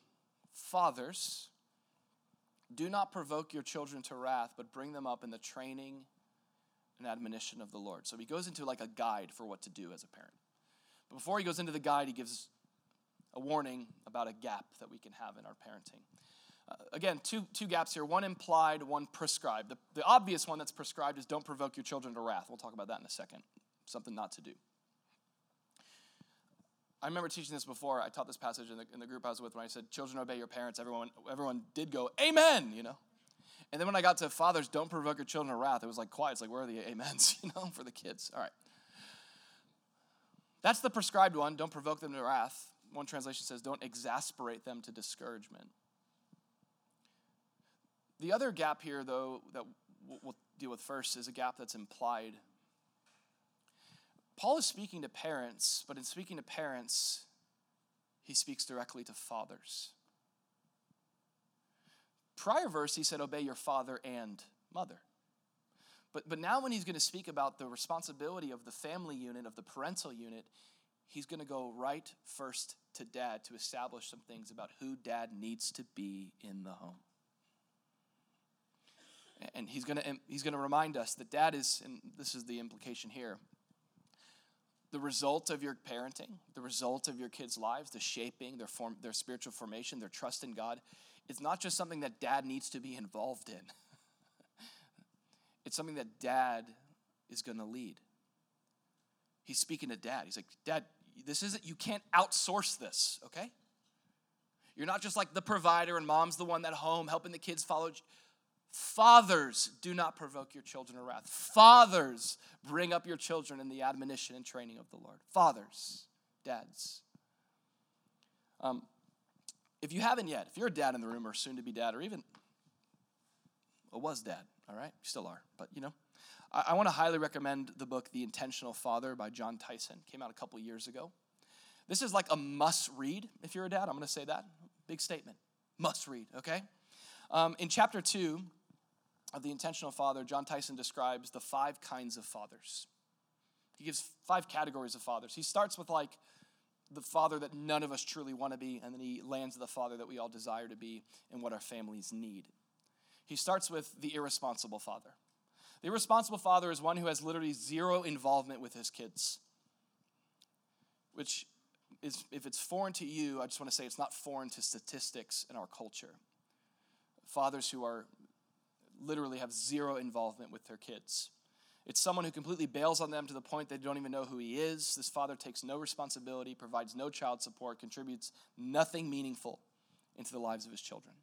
Fathers, do not provoke your children to wrath, but bring them up in the training and admonition of the Lord. So he goes into like a guide for what to do as a parent. But before he goes into the guide, he gives a warning about a gap that we can have in our parenting. Again, two gaps here, one implied, one prescribed. The obvious one that's prescribed is don't provoke your children to wrath. We'll talk about that in a second, something not to do. I remember teaching this before. I taught this passage in the group I was with when I said, children, obey your parents. Everyone did go, amen, you know. And then when I got to fathers, don't provoke your children to wrath, it was like quiet. It's like, where are the amens, you know, for the kids? All right. That's the prescribed one, don't provoke them to wrath. One translation says, don't exasperate them to discouragement. The other gap here, though, that we'll deal with first is a gap that's implied. Paul is speaking to parents, but in speaking to parents, he speaks directly to fathers. Prior verse, he said, obey your father and mother. But now when he's going to speak about the responsibility of the family unit, of the parental unit, he's going to go right first to dad to establish some things about who dad needs to be in the home. And he's going to remind us that dad is, and this is the implication here, the result of your parenting, the result of your kids' lives, the shaping, their spiritual formation, their trust in God, it's not just something that dad needs to be involved in. It's something that dad is going to lead. He's speaking to dad. He's like, dad, you can't outsource this, okay? You're not just like the provider and mom's the one at home helping the kids follow. Fathers, do not provoke your children to wrath. Fathers, bring up your children in the admonition and training of the Lord. Fathers, dads. If you haven't yet, if you're a dad in the room or soon to be dad or even was dad, all right? You still are, but you know. I want to highly recommend the book, The Intentional Father by John Tyson. Came out a couple years ago. This is like a must read if you're a dad. I'm going to say that. Big statement. Must read, okay? In chapter 2 of The Intentional Father, John Tyson describes the 5 kinds of fathers. He gives 5 categories of fathers. He starts with like the father that none of us truly want to be, and then he lands the father that we all desire to be and what our families need. He starts with the irresponsible father. The irresponsible father is one who has literally zero involvement with his kids, which is, if it's foreign to you, I just want to say it's not foreign to statistics in our culture. Fathers who are literally have zero involvement with their kids. It's someone who completely bails on them to the point they don't even know who he is. This father takes no responsibility, provides no child support, contributes nothing meaningful into the lives of his children.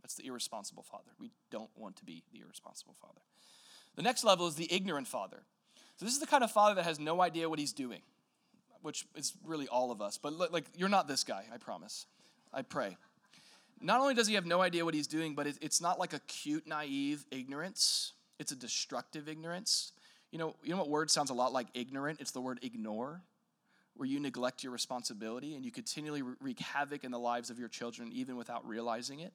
That's the irresponsible father. We don't want to be the irresponsible father. The next level is the ignorant father. So this is the kind of father that has no idea what he's doing, which is really all of us. But like, you're not this guy, I promise. I pray. Not only does he have no idea what he's doing, but it's not like a cute, naive ignorance. It's a destructive ignorance. You know what word sounds a lot like ignorant? It's the word ignore, where you neglect your responsibility and you continually wreak havoc in the lives of your children, even without realizing it.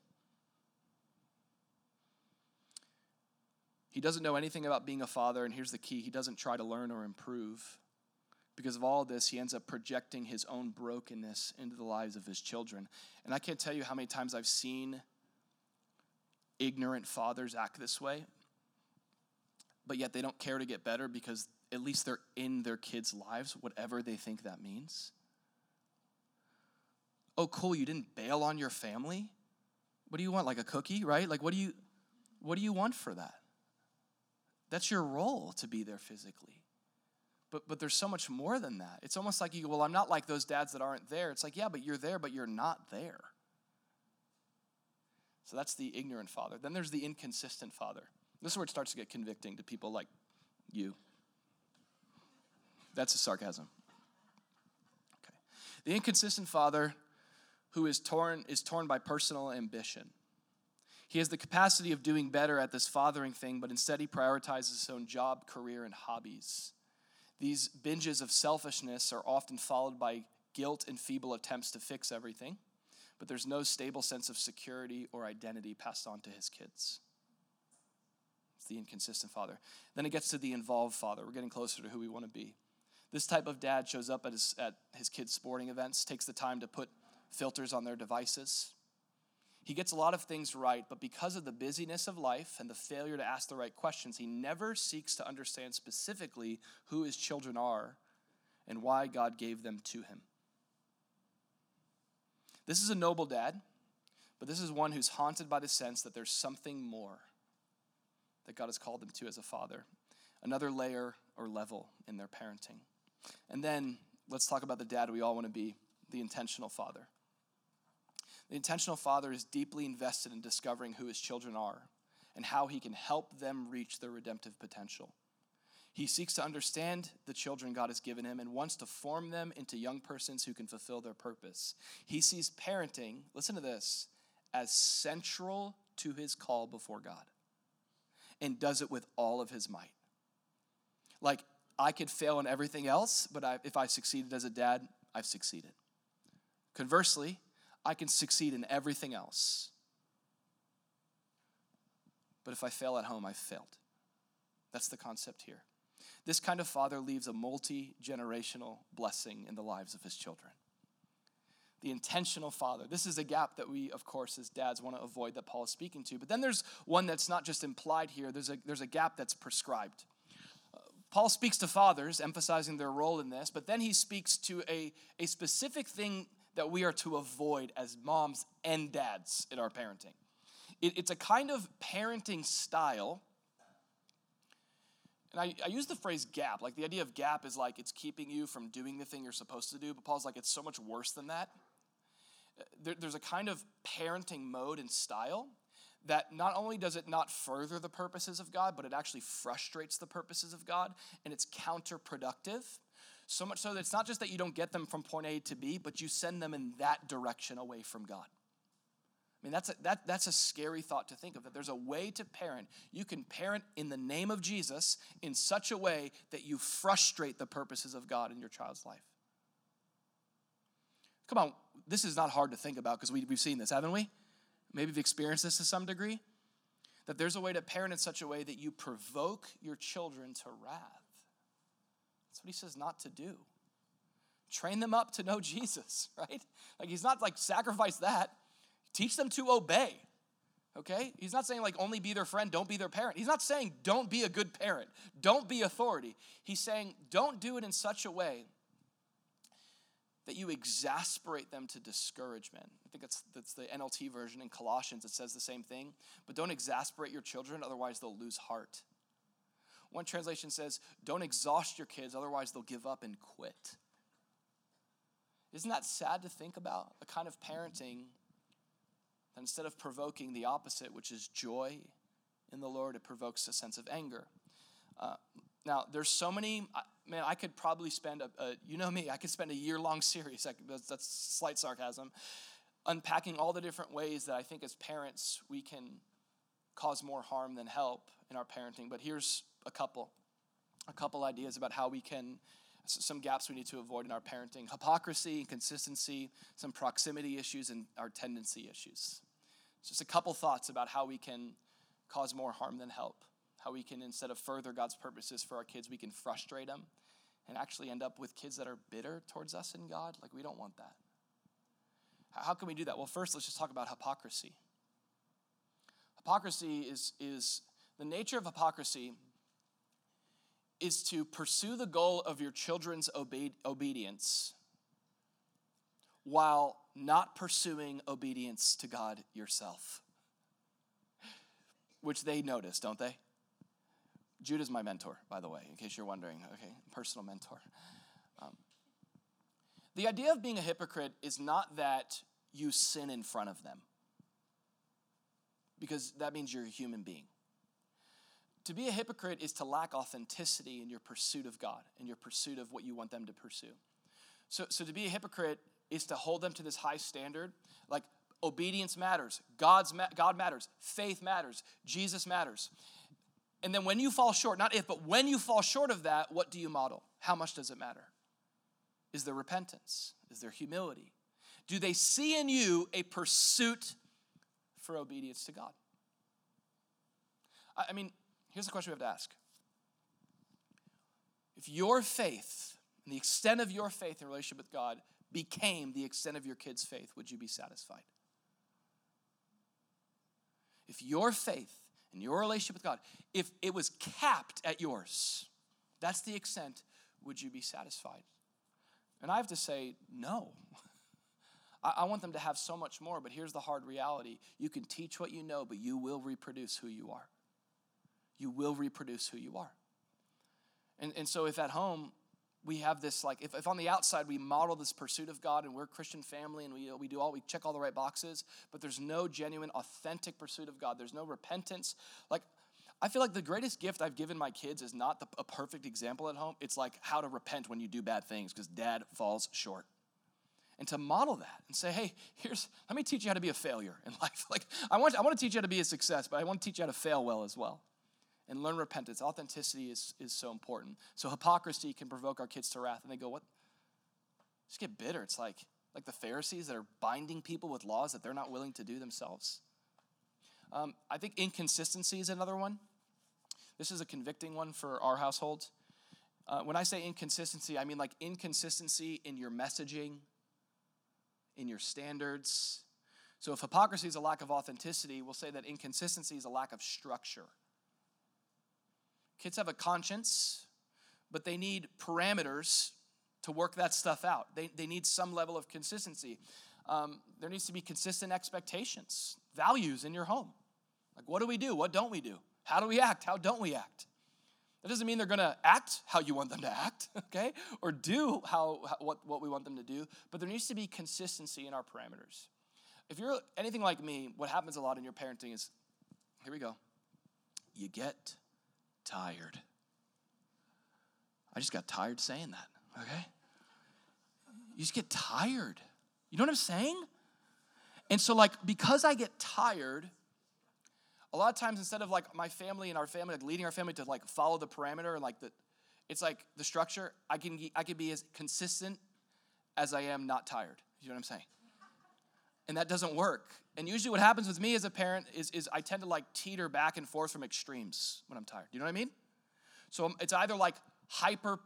He doesn't know anything about being a father, and here's the key. He doesn't try to learn or improve. Because of all of this, he ends up projecting his own brokenness into the lives of his children. And I can't tell you how many times I've seen ignorant fathers act this way, but yet they don't care to get better because at least they're in their kids' lives, whatever they think that means. Oh, cool, you didn't bail on your family? What do you want, like a cookie, right? Like, what do you want for that? That's your role, to be there physically. But there's so much more than that. It's almost like you go, well, I'm not like those dads that aren't there. It's like, yeah, but you're there, but you're not there. So that's the ignorant father. Then there's the inconsistent father. This is where it starts to get convicting to people like you. That's a sarcasm. The inconsistent father who is torn by personal ambition. He has the capacity of doing better at this fathering thing, but instead he prioritizes his own job, career, and hobbies. These binges of selfishness are often followed by guilt and feeble attempts to fix everything, but there's no stable sense of security or identity passed on to his kids. It's the inconsistent father. Then it gets to the involved father. We're getting closer to who we want to be. This type of dad shows up at his kids' sporting events, takes the time to put filters on their devices. He gets a lot of things right, but because of the busyness of life and the failure to ask the right questions, he never seeks to understand specifically who his children are and why God gave them to him. This is a noble dad, but this is one who's haunted by the sense that there's something more that God has called them to as a father, another layer or level in their parenting. And then let's talk about the dad we all want to be, the intentional father. The intentional father is deeply invested in discovering who his children are and how he can help them reach their redemptive potential. He seeks to understand the children God has given him and wants to form them into young persons who can fulfill their purpose. He sees parenting, listen to this, as central to his call before God and does it with all of his might. Like, I could fail in everything else, but if I succeeded as a dad, I've succeeded. Conversely, I can succeed in everything else, but if I fail at home, I've failed. That's the concept here. This kind of father leaves a multi-generational blessing in the lives of his children. The intentional father. This is a gap that we, of course, as dads want to avoid that Paul is speaking to. But then there's one that's not just implied here. There's a gap that's prescribed. Paul speaks to fathers, emphasizing their role in this. But then he speaks to a specific thing that we are to avoid as moms and dads in our parenting. It's a kind of parenting style. And I use the phrase gap. Like, the idea of gap is like it's keeping you from doing the thing you're supposed to do. But Paul's like, it's so much worse than that. There's a kind of parenting mode and style that not only does it not further the purposes of God, but it actually frustrates the purposes of God, and it's counterproductive. So much so that it's not just that you don't get them from point A to B, but you send them in that direction away from God. I mean, that's a scary thought to think of, that there's a way to parent. You can parent in the name of Jesus in such a way that you frustrate the purposes of God in your child's life. Come on, this is not hard to think about because we've seen this, haven't we? Maybe we've experienced this to some degree. That there's a way to parent in such a way that you provoke your children to wrath. That's what he says not to do. Train them up to know Jesus, right? Like, he's not like, sacrifice that. Teach them to obey, okay? He's not saying, like, only be their friend, don't be their parent. He's not saying don't be a good parent, don't be authority. He's saying don't do it in such a way that you exasperate them to discouragement. I think that's the NLT version in Colossians. It says the same thing. But don't exasperate your children, otherwise they'll lose heart. One translation says, don't exhaust your kids, otherwise they'll give up and quit. Isn't that sad to think about? The kind of parenting that instead of provoking the opposite, which is joy in the Lord, it provokes a sense of anger. Now, there's so many, man, I could probably spend, you know me, I could spend a year-long series, that's slight sarcasm, unpacking all the different ways that I think as parents we can cause more harm than help in our parenting. But here's a couple ideas about how we can, some gaps we need to avoid in our parenting. Hypocrisy, inconsistency, some proximity issues, and our tendency issues. Just a couple thoughts about how we can cause more harm than help. How we can, instead of further God's purposes for our kids, we can frustrate them and actually end up with kids that are bitter towards us and God. Like, we don't want that. How can we do that? Well, first, let's just talk about hypocrisy. Hypocrisy is the nature of hypocrisy is to pursue the goal of your children's obedience while not pursuing obedience to God yourself, which they notice, don't they? Jude is my mentor, by the way, in case you're wondering. Okay, personal mentor. The idea of being a hypocrite is not that you sin in front of them, because that means you're a human being. To be a hypocrite is to lack authenticity in your pursuit of God, in your pursuit of what you want them to pursue. So to be a hypocrite is to hold them to this high standard. Like, obedience matters. God matters. Faith matters. Jesus matters. And then when you fall short, not if, but when you fall short of that, what do you model? How much does it matter? Is there repentance? Is there humility? Do they see in you a pursuit for obedience to God? I mean, here's the question we have to ask. If your faith, and the extent of your faith in relationship with God became the extent of your kid's faith, would you be satisfied? If your faith and your relationship with God, if it was capped at yours, that's the extent, would you be satisfied? And I have to say, no. I want them to have so much more, but here's the hard reality. You can teach what you know, but you will reproduce who you are. You will reproduce who you are. And so if at home we have this, like, if on the outside we model this pursuit of God and we're a Christian family and we check all the right boxes, but there's no genuine, authentic pursuit of God. There's no repentance. Like, I feel like the greatest gift I've given my kids is not a perfect example at home. It's like how to repent when you do bad things because dad falls short. And to model that and say, hey, let me teach you how to be a failure in life. Like, I want to teach you how to be a success, but I want to teach you how to fail well as well. And learn repentance. Authenticity is so important. So hypocrisy can provoke our kids to wrath. And they go, what? Just get bitter. It's like the Pharisees that are binding people with laws that they're not willing to do themselves. I think inconsistency is another one. This is a convicting one for our household. When I say inconsistency, I mean like inconsistency in your messaging, in your standards. So if hypocrisy is a lack of authenticity, we'll say that inconsistency is a lack of structure. Kids have a conscience, but they need parameters to work that stuff out. They need some level of consistency. There needs to be consistent expectations, values in your home. Like, what do we do? What don't we do? How do we act? How don't we act? That doesn't mean they're going to act how you want them to act, okay? Or do what we want them to do. But there needs to be consistency in our parameters. If you're anything like me, what happens a lot in your parenting is, here we go, you get tired. I just got tired saying that, okay? You just get tired. You know what I'm saying? And so, like, because I get tired, a lot of times instead of, like, my family and our family, like, leading our family to, like, follow the parameter, like, it's like the structure, I can be as consistent as I am not tired. You know what I'm saying? And that doesn't work. And usually what happens with me as a parent is I tend to like teeter back and forth from extremes when I'm tired. You know what I mean? So it's either like hyper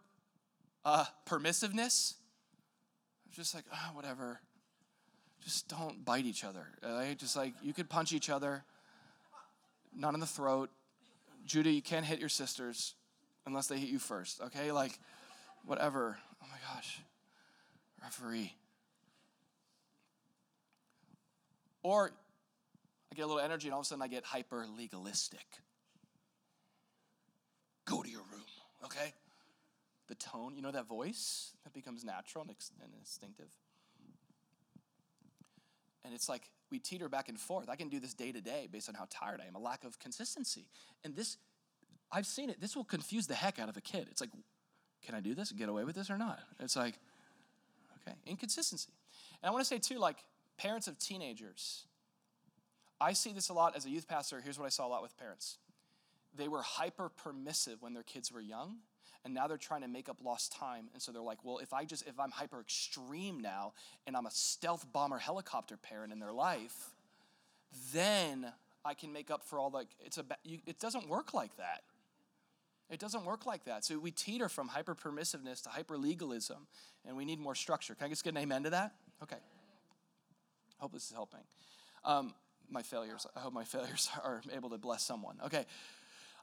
permissiveness. I'm just like, oh, whatever. Just don't bite each other. Right? Just like you could punch each other. Not in the throat. Judah, you can't hit your sisters unless they hit you first. Okay? Like whatever. Oh my gosh. Referee. Or I get a little energy and all of a sudden I get hyper legalistic. Go to your room, okay? The tone, you know that voice? That becomes natural and instinctive. And it's like we teeter back and forth. I can do this day to day based on how tired I am, a lack of consistency. And this, I've seen it, this will confuse the heck out of a kid. It's like, can I do this and get away with this or not? It's like, okay, inconsistency. And I want to say too, like, parents of teenagers, I see this a lot as a youth pastor. Here's what I saw a lot with parents. They were hyper-permissive when their kids were young, and now they're trying to make up lost time. And so they're like, well, if I'm hyper-extreme now, and I'm a stealth bomber helicopter parent in their life, then I can make up for all the, it doesn't work like that. It doesn't work like that. So we teeter from hyper-permissiveness to hyper-legalism, and we need more structure. Can I just get an amen to that? Okay. I hope this is helping. I hope my failures are able to bless someone. Okay.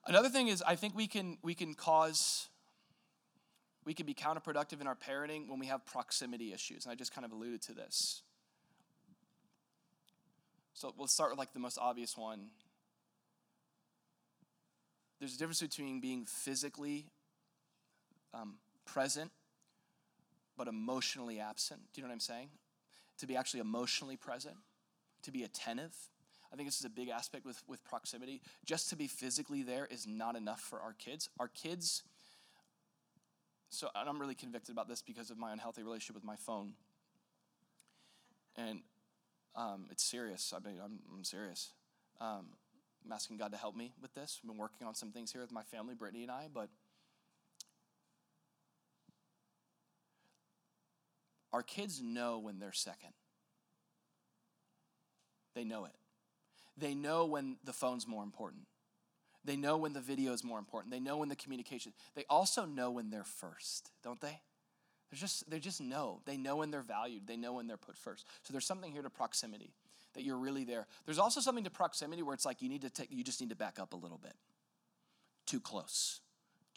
Another thing is I think we can be counterproductive in our parenting when we have proximity issues. And I just kind of alluded to this. So we'll start with like the most obvious one. There's a difference between being physically present but emotionally absent. Do you know what I'm saying? To be actually emotionally present, to be attentive. I think this is a big aspect with proximity. Just to be physically there is not enough for our kids. And I'm really convicted about this because of my unhealthy relationship with my phone. And it's serious. I mean, I'm serious. I'm asking God to help me with this. I've been working on some things here with my family, Brittany and I, but our kids know when they're second. They know it. They know when the phone's more important. They know when the video is more important. They know when the communication. They also know when they're first, don't they? They just know. They know when they're valued. They know when they're put first. So there's something here to proximity, that you're really there. There's also something to proximity where it's like you just need to back up a little bit. Too close.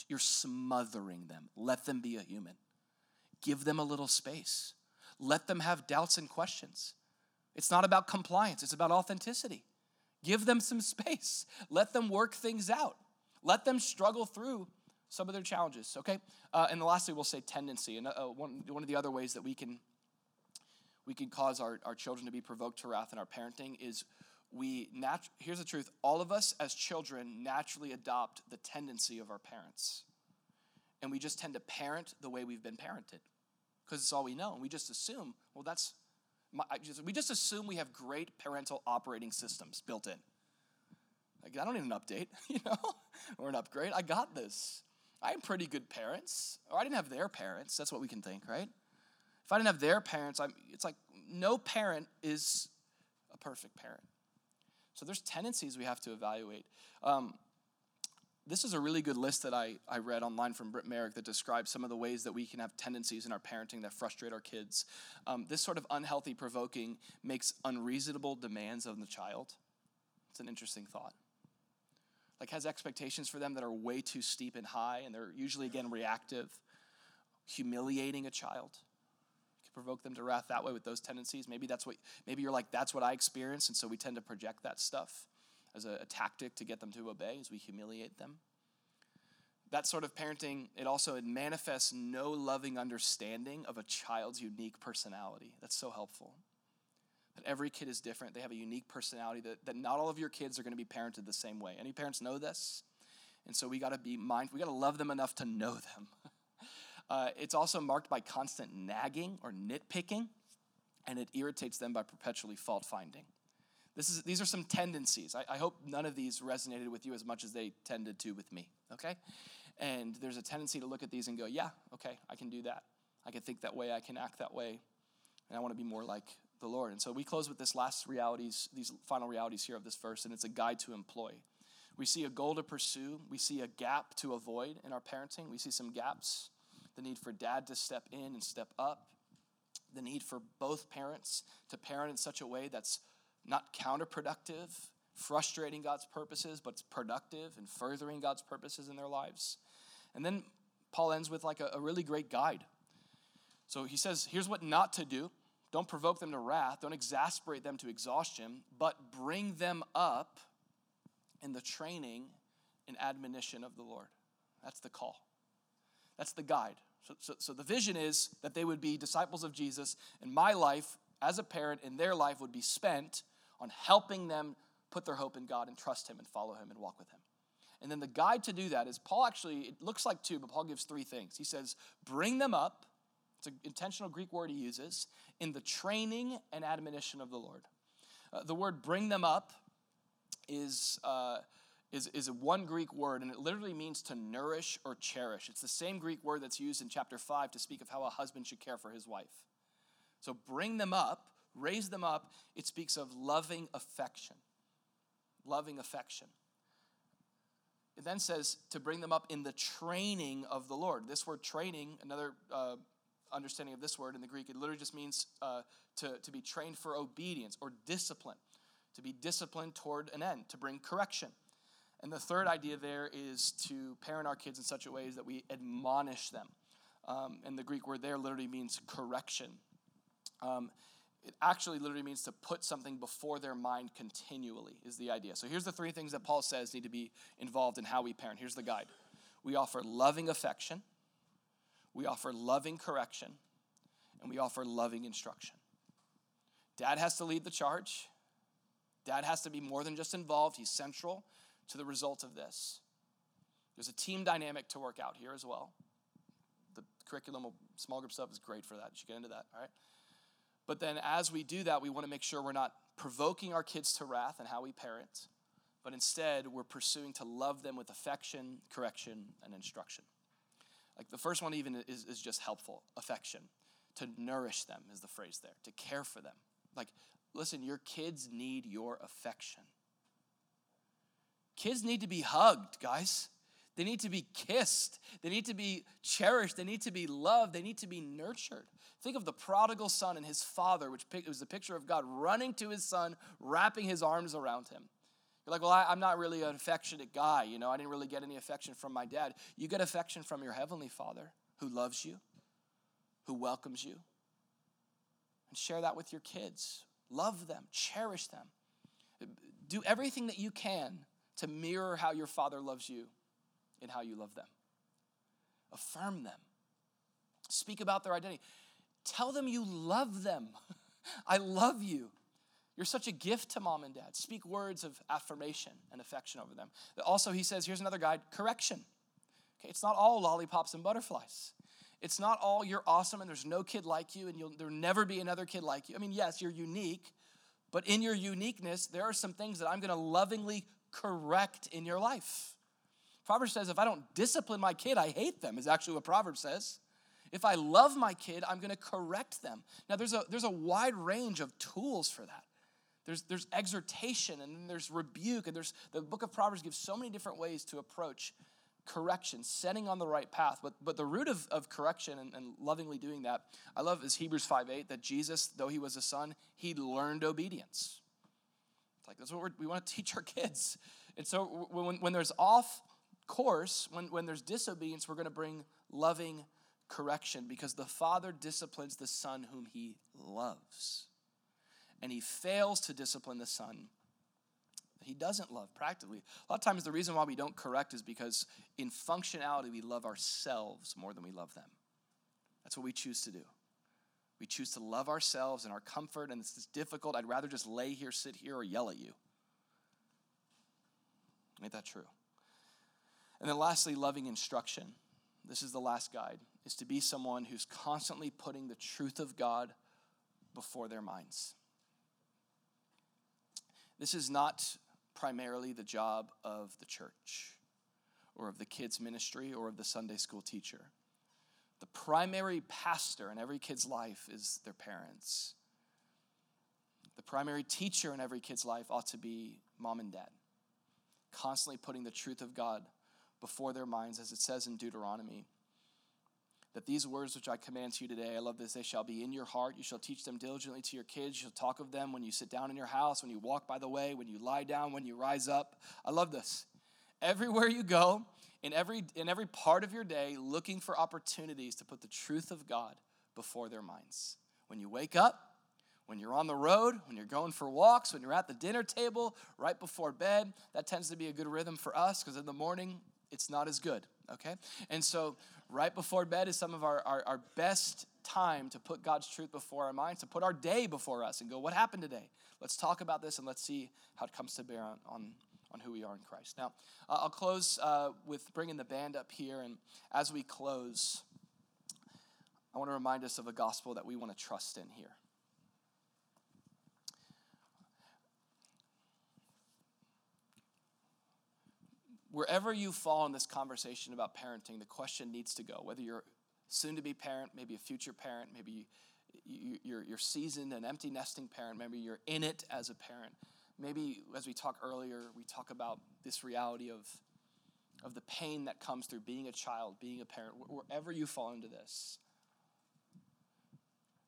You're smothering them. Let them be a human. Give them a little space. Let them have doubts and questions. It's not about compliance. It's about authenticity. Give them some space. Let them work things out. Let them struggle through some of their challenges, okay? And lastly, we'll say tendency. And one of the other ways that we can cause our children to be provoked to wrath in our parenting is here's the truth. All of us as children naturally adopt the tendency of our parents. And we just tend to parent the way we've been parented because it's all we know. And we just assume, we just assume we have great parental operating systems built in. Like, I don't need an update, or an upgrade. I got this. I'm pretty good parents. Or I didn't have their parents. That's what we can think, right? If I didn't have their parents, it's like no parent is a perfect parent. So there's tendencies we have to evaluate. This is a really good list that I read online from Britt Merrick that describes some of the ways that we can have tendencies in our parenting that frustrate our kids. This sort of unhealthy provoking makes unreasonable demands on the child. It's an interesting thought. Like has expectations for them that are way too steep and high, and they're usually, again, reactive. Humiliating a child. You can provoke them to wrath that way with those tendencies. Maybe you're like, that's what I experienced, and so we tend to project that stuff as a tactic to get them to obey, as we humiliate them. That sort of parenting, it manifests no loving understanding of a child's unique personality. That's so helpful. That every kid is different. They have a unique personality, that not all of your kids are going to be parented the same way. Any parents know this? And so we got to be mindful. We got to love them enough to know them. It's also marked by constant nagging or nitpicking, and it irritates them by perpetually fault-finding. These are some tendencies. I hope none of these resonated with you as much as they tended to with me, okay? And there's a tendency to look at these and go, yeah, okay, I can do that. I can think that way. I can act that way. And I want to be more like the Lord. And so we close with these final realities here of this verse, and it's a guide to employ. We see a goal to pursue. We see a gap to avoid in our parenting. We see some gaps, the need for dad to step in and step up, the need for both parents to parent in such a way that's not counterproductive, frustrating God's purposes, but it's productive and furthering God's purposes in their lives. And then Paul ends with like a really great guide. So he says, here's what not to do. Don't provoke them to wrath. Don't exasperate them to exhaustion, but bring them up in the training and admonition of the Lord. That's the call. That's the guide. So the vision is that they would be disciples of Jesus, and my life as a parent in their life would be spent on helping them put their hope in God and trust him and follow him and walk with him. And then the guide to do that is it looks like two, but Paul gives three things. He says, bring them up. It's an intentional Greek word he uses, in the training and admonition of the Lord. The word bring them up is one Greek word, and it literally means to nourish or cherish. It's the same Greek word that's used in chapter 5 to speak of how a husband should care for his wife. So bring them up, raise them up. It speaks of loving affection. Loving affection. It then says to bring them up in the training of the Lord. This word training, another understanding of this word in the Greek, it literally just means to be trained for obedience or discipline. To be disciplined toward an end, to bring correction. And the third idea there is to parent our kids in such a way that we admonish them. And the Greek word there literally means correction. It actually literally means to put something before their mind continually is the idea. So here's the three things that Paul says need to be involved in how we parent. Here's the guide. We offer loving affection, we offer loving correction, and we offer loving instruction. Dad has to lead the charge. Dad has to be more than just involved. He's central to the result of this. There's a team dynamic to work out here as well. The curriculum, small group stuff is great for that. You should get into that, all right? But then as we do that, we want to make sure we're not provoking our kids to wrath and how we parent, but instead we're pursuing to love them with affection, correction, and instruction. Like the first one even is just helpful, affection. To nourish them is the phrase there, to care for them. Like, listen, your kids need your affection. Kids need to be hugged, guys. They need to be kissed. They need to be cherished. They need to be loved. They need to be nurtured. Think of the prodigal son and his father, which was the picture of God running to his son, wrapping his arms around him. You're like, well, I'm not really an affectionate guy. You know, I didn't really get any affection from my dad. You get affection from your heavenly Father who loves you, who welcomes you. And share that with your kids. Love them. Cherish them. Do everything that you can to mirror how your Father loves you and how you love them. Affirm them. Speak about their identity. Tell them you love them. I love you. You're such a gift to mom and dad. Speak words of affirmation and affection over them. Also, he says, here's another guide, correction. Okay, it's not all lollipops and butterflies. It's not all you're awesome and there's no kid like you and there'll never be another kid like you. I mean, yes, you're unique, but in your uniqueness, there are some things that I'm going to lovingly correct in your life. Proverbs says, if I don't discipline my kid, I hate them, is actually what Proverbs says. If I love my kid, I'm going to correct them. Now, there's a wide range of tools for that. There's exhortation, and then there's rebuke, and there's the book of Proverbs gives so many different ways to approach correction, setting on the right path. But the root of correction and lovingly doing that, I love is Hebrews 5:8, that Jesus, though he was a son, he learned obedience. It's like that's what we want to teach our kids. And so when there's off course, when there's disobedience, we're going to bring loving correction because the Father disciplines the Son whom he loves. And he fails to discipline the son he doesn't love, practically. A lot of times the reason why we don't correct is because in functionality we love ourselves more than we love them. That's what we choose to do. We choose to love ourselves and our comfort, and it's difficult. I'd rather just lay here, sit here, or yell at you. Ain't that true? And then lastly, loving instruction. This is the last guide, is to be someone who's constantly putting the truth of God before their minds. This is not primarily the job of the church or of the kids' ministry or of the Sunday school teacher. The primary pastor in every kid's life is their parents. The primary teacher in every kid's life ought to be mom and dad, constantly putting the truth of God before their minds, as it says in Deuteronomy, that these words which I command to you today, I love this, they shall be in your heart. You shall teach them diligently to your kids. You shall talk of them when you sit down in your house, when you walk by the way, when you lie down, when you rise up. I love this. Everywhere you go, in every part of your day, looking for opportunities to put the truth of God before their minds. When you wake up, when you're on the road, when you're going for walks, when you're at the dinner table, right before bed, that tends to be a good rhythm for us because in the morning, it's not as good, okay? And so right before bed is some of our best time to put God's truth before our minds, to put our day before us and go, what happened today? Let's talk about this and let's see how it comes to bear on who we are in Christ. Now, I'll close with bringing the band up here. And as we close, I want to remind us of a gospel that we want to trust in here. Wherever you fall in this conversation about parenting, the question needs to go, whether you're soon-to-be parent, maybe a future parent, maybe you're seasoned, an empty nesting parent, maybe you're in it as a parent. Maybe, as we talked earlier, we talk about this reality of the pain that comes through being a child, being a parent, wherever you fall into this.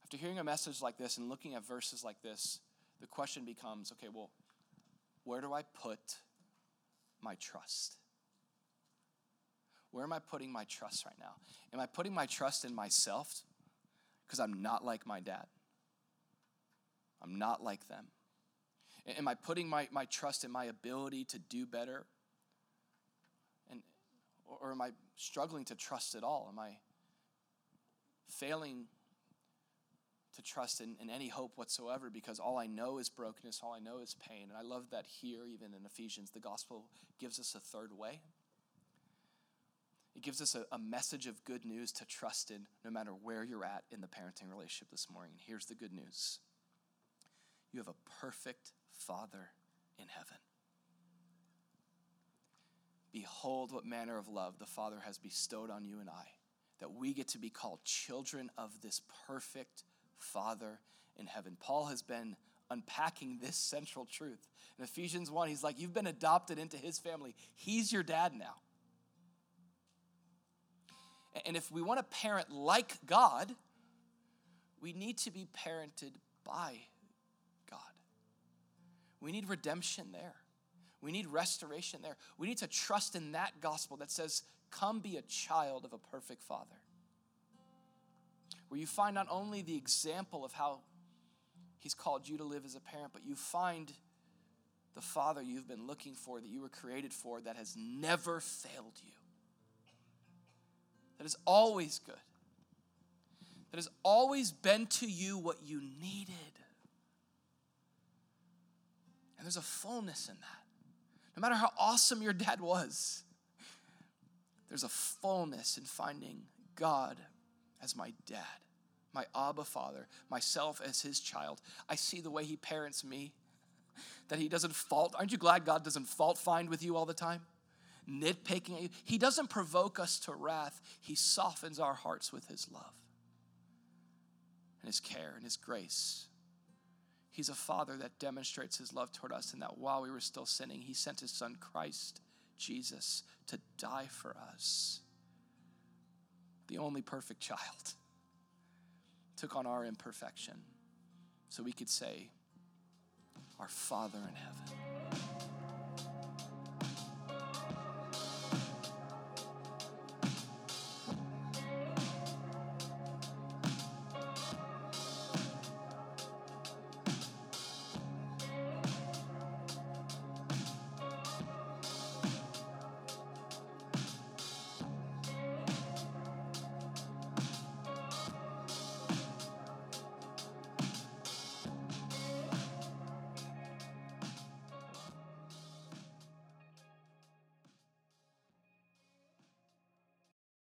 After hearing a message like this and looking at verses like this, the question becomes, okay, well, where do I put my trust? Where am I putting my trust right now? Am I putting my trust in myself? Because I'm not like my dad. I'm not like them. Am I putting my trust in my ability to do better? Or am I struggling to trust at all? Am I failing to trust in any hope whatsoever because all I know is brokenness, all I know is pain. And I love that here, even in Ephesians, the gospel gives us a third way. It gives us a message of good news to trust in no matter where you're at in the parenting relationship this morning. Here's the good news. You have a perfect Father in heaven. Behold what manner of love the Father has bestowed on you and I, that we get to be called children of this perfect Father in heaven. Paul has been unpacking this central truth. In Ephesians 1, he's like, you've been adopted into his family. He's your dad now. And if we want to parent like God, we need to be parented by God. We need redemption there. We need restoration there. We need to trust in that gospel that says, come be a child of a perfect Father, where you find not only the example of how he's called you to live as a parent, but you find the Father you've been looking for, that you were created for, that has never failed you, that is always good, that has always been to you what you needed. And there's a fullness in that. No matter how awesome your dad was, there's a fullness in finding God as my dad, my Abba Father, myself as his child. I see the way he parents me, that he doesn't fault. Aren't you glad God doesn't fault find with you all the time? Nitpicking at you. He doesn't provoke us to wrath. He softens our hearts with his love and his care and his grace. He's a Father that demonstrates his love toward us in that while we were still sinning, he sent his son Christ Jesus to die for us. The only perfect child took on our imperfection so we could say, our Father in heaven.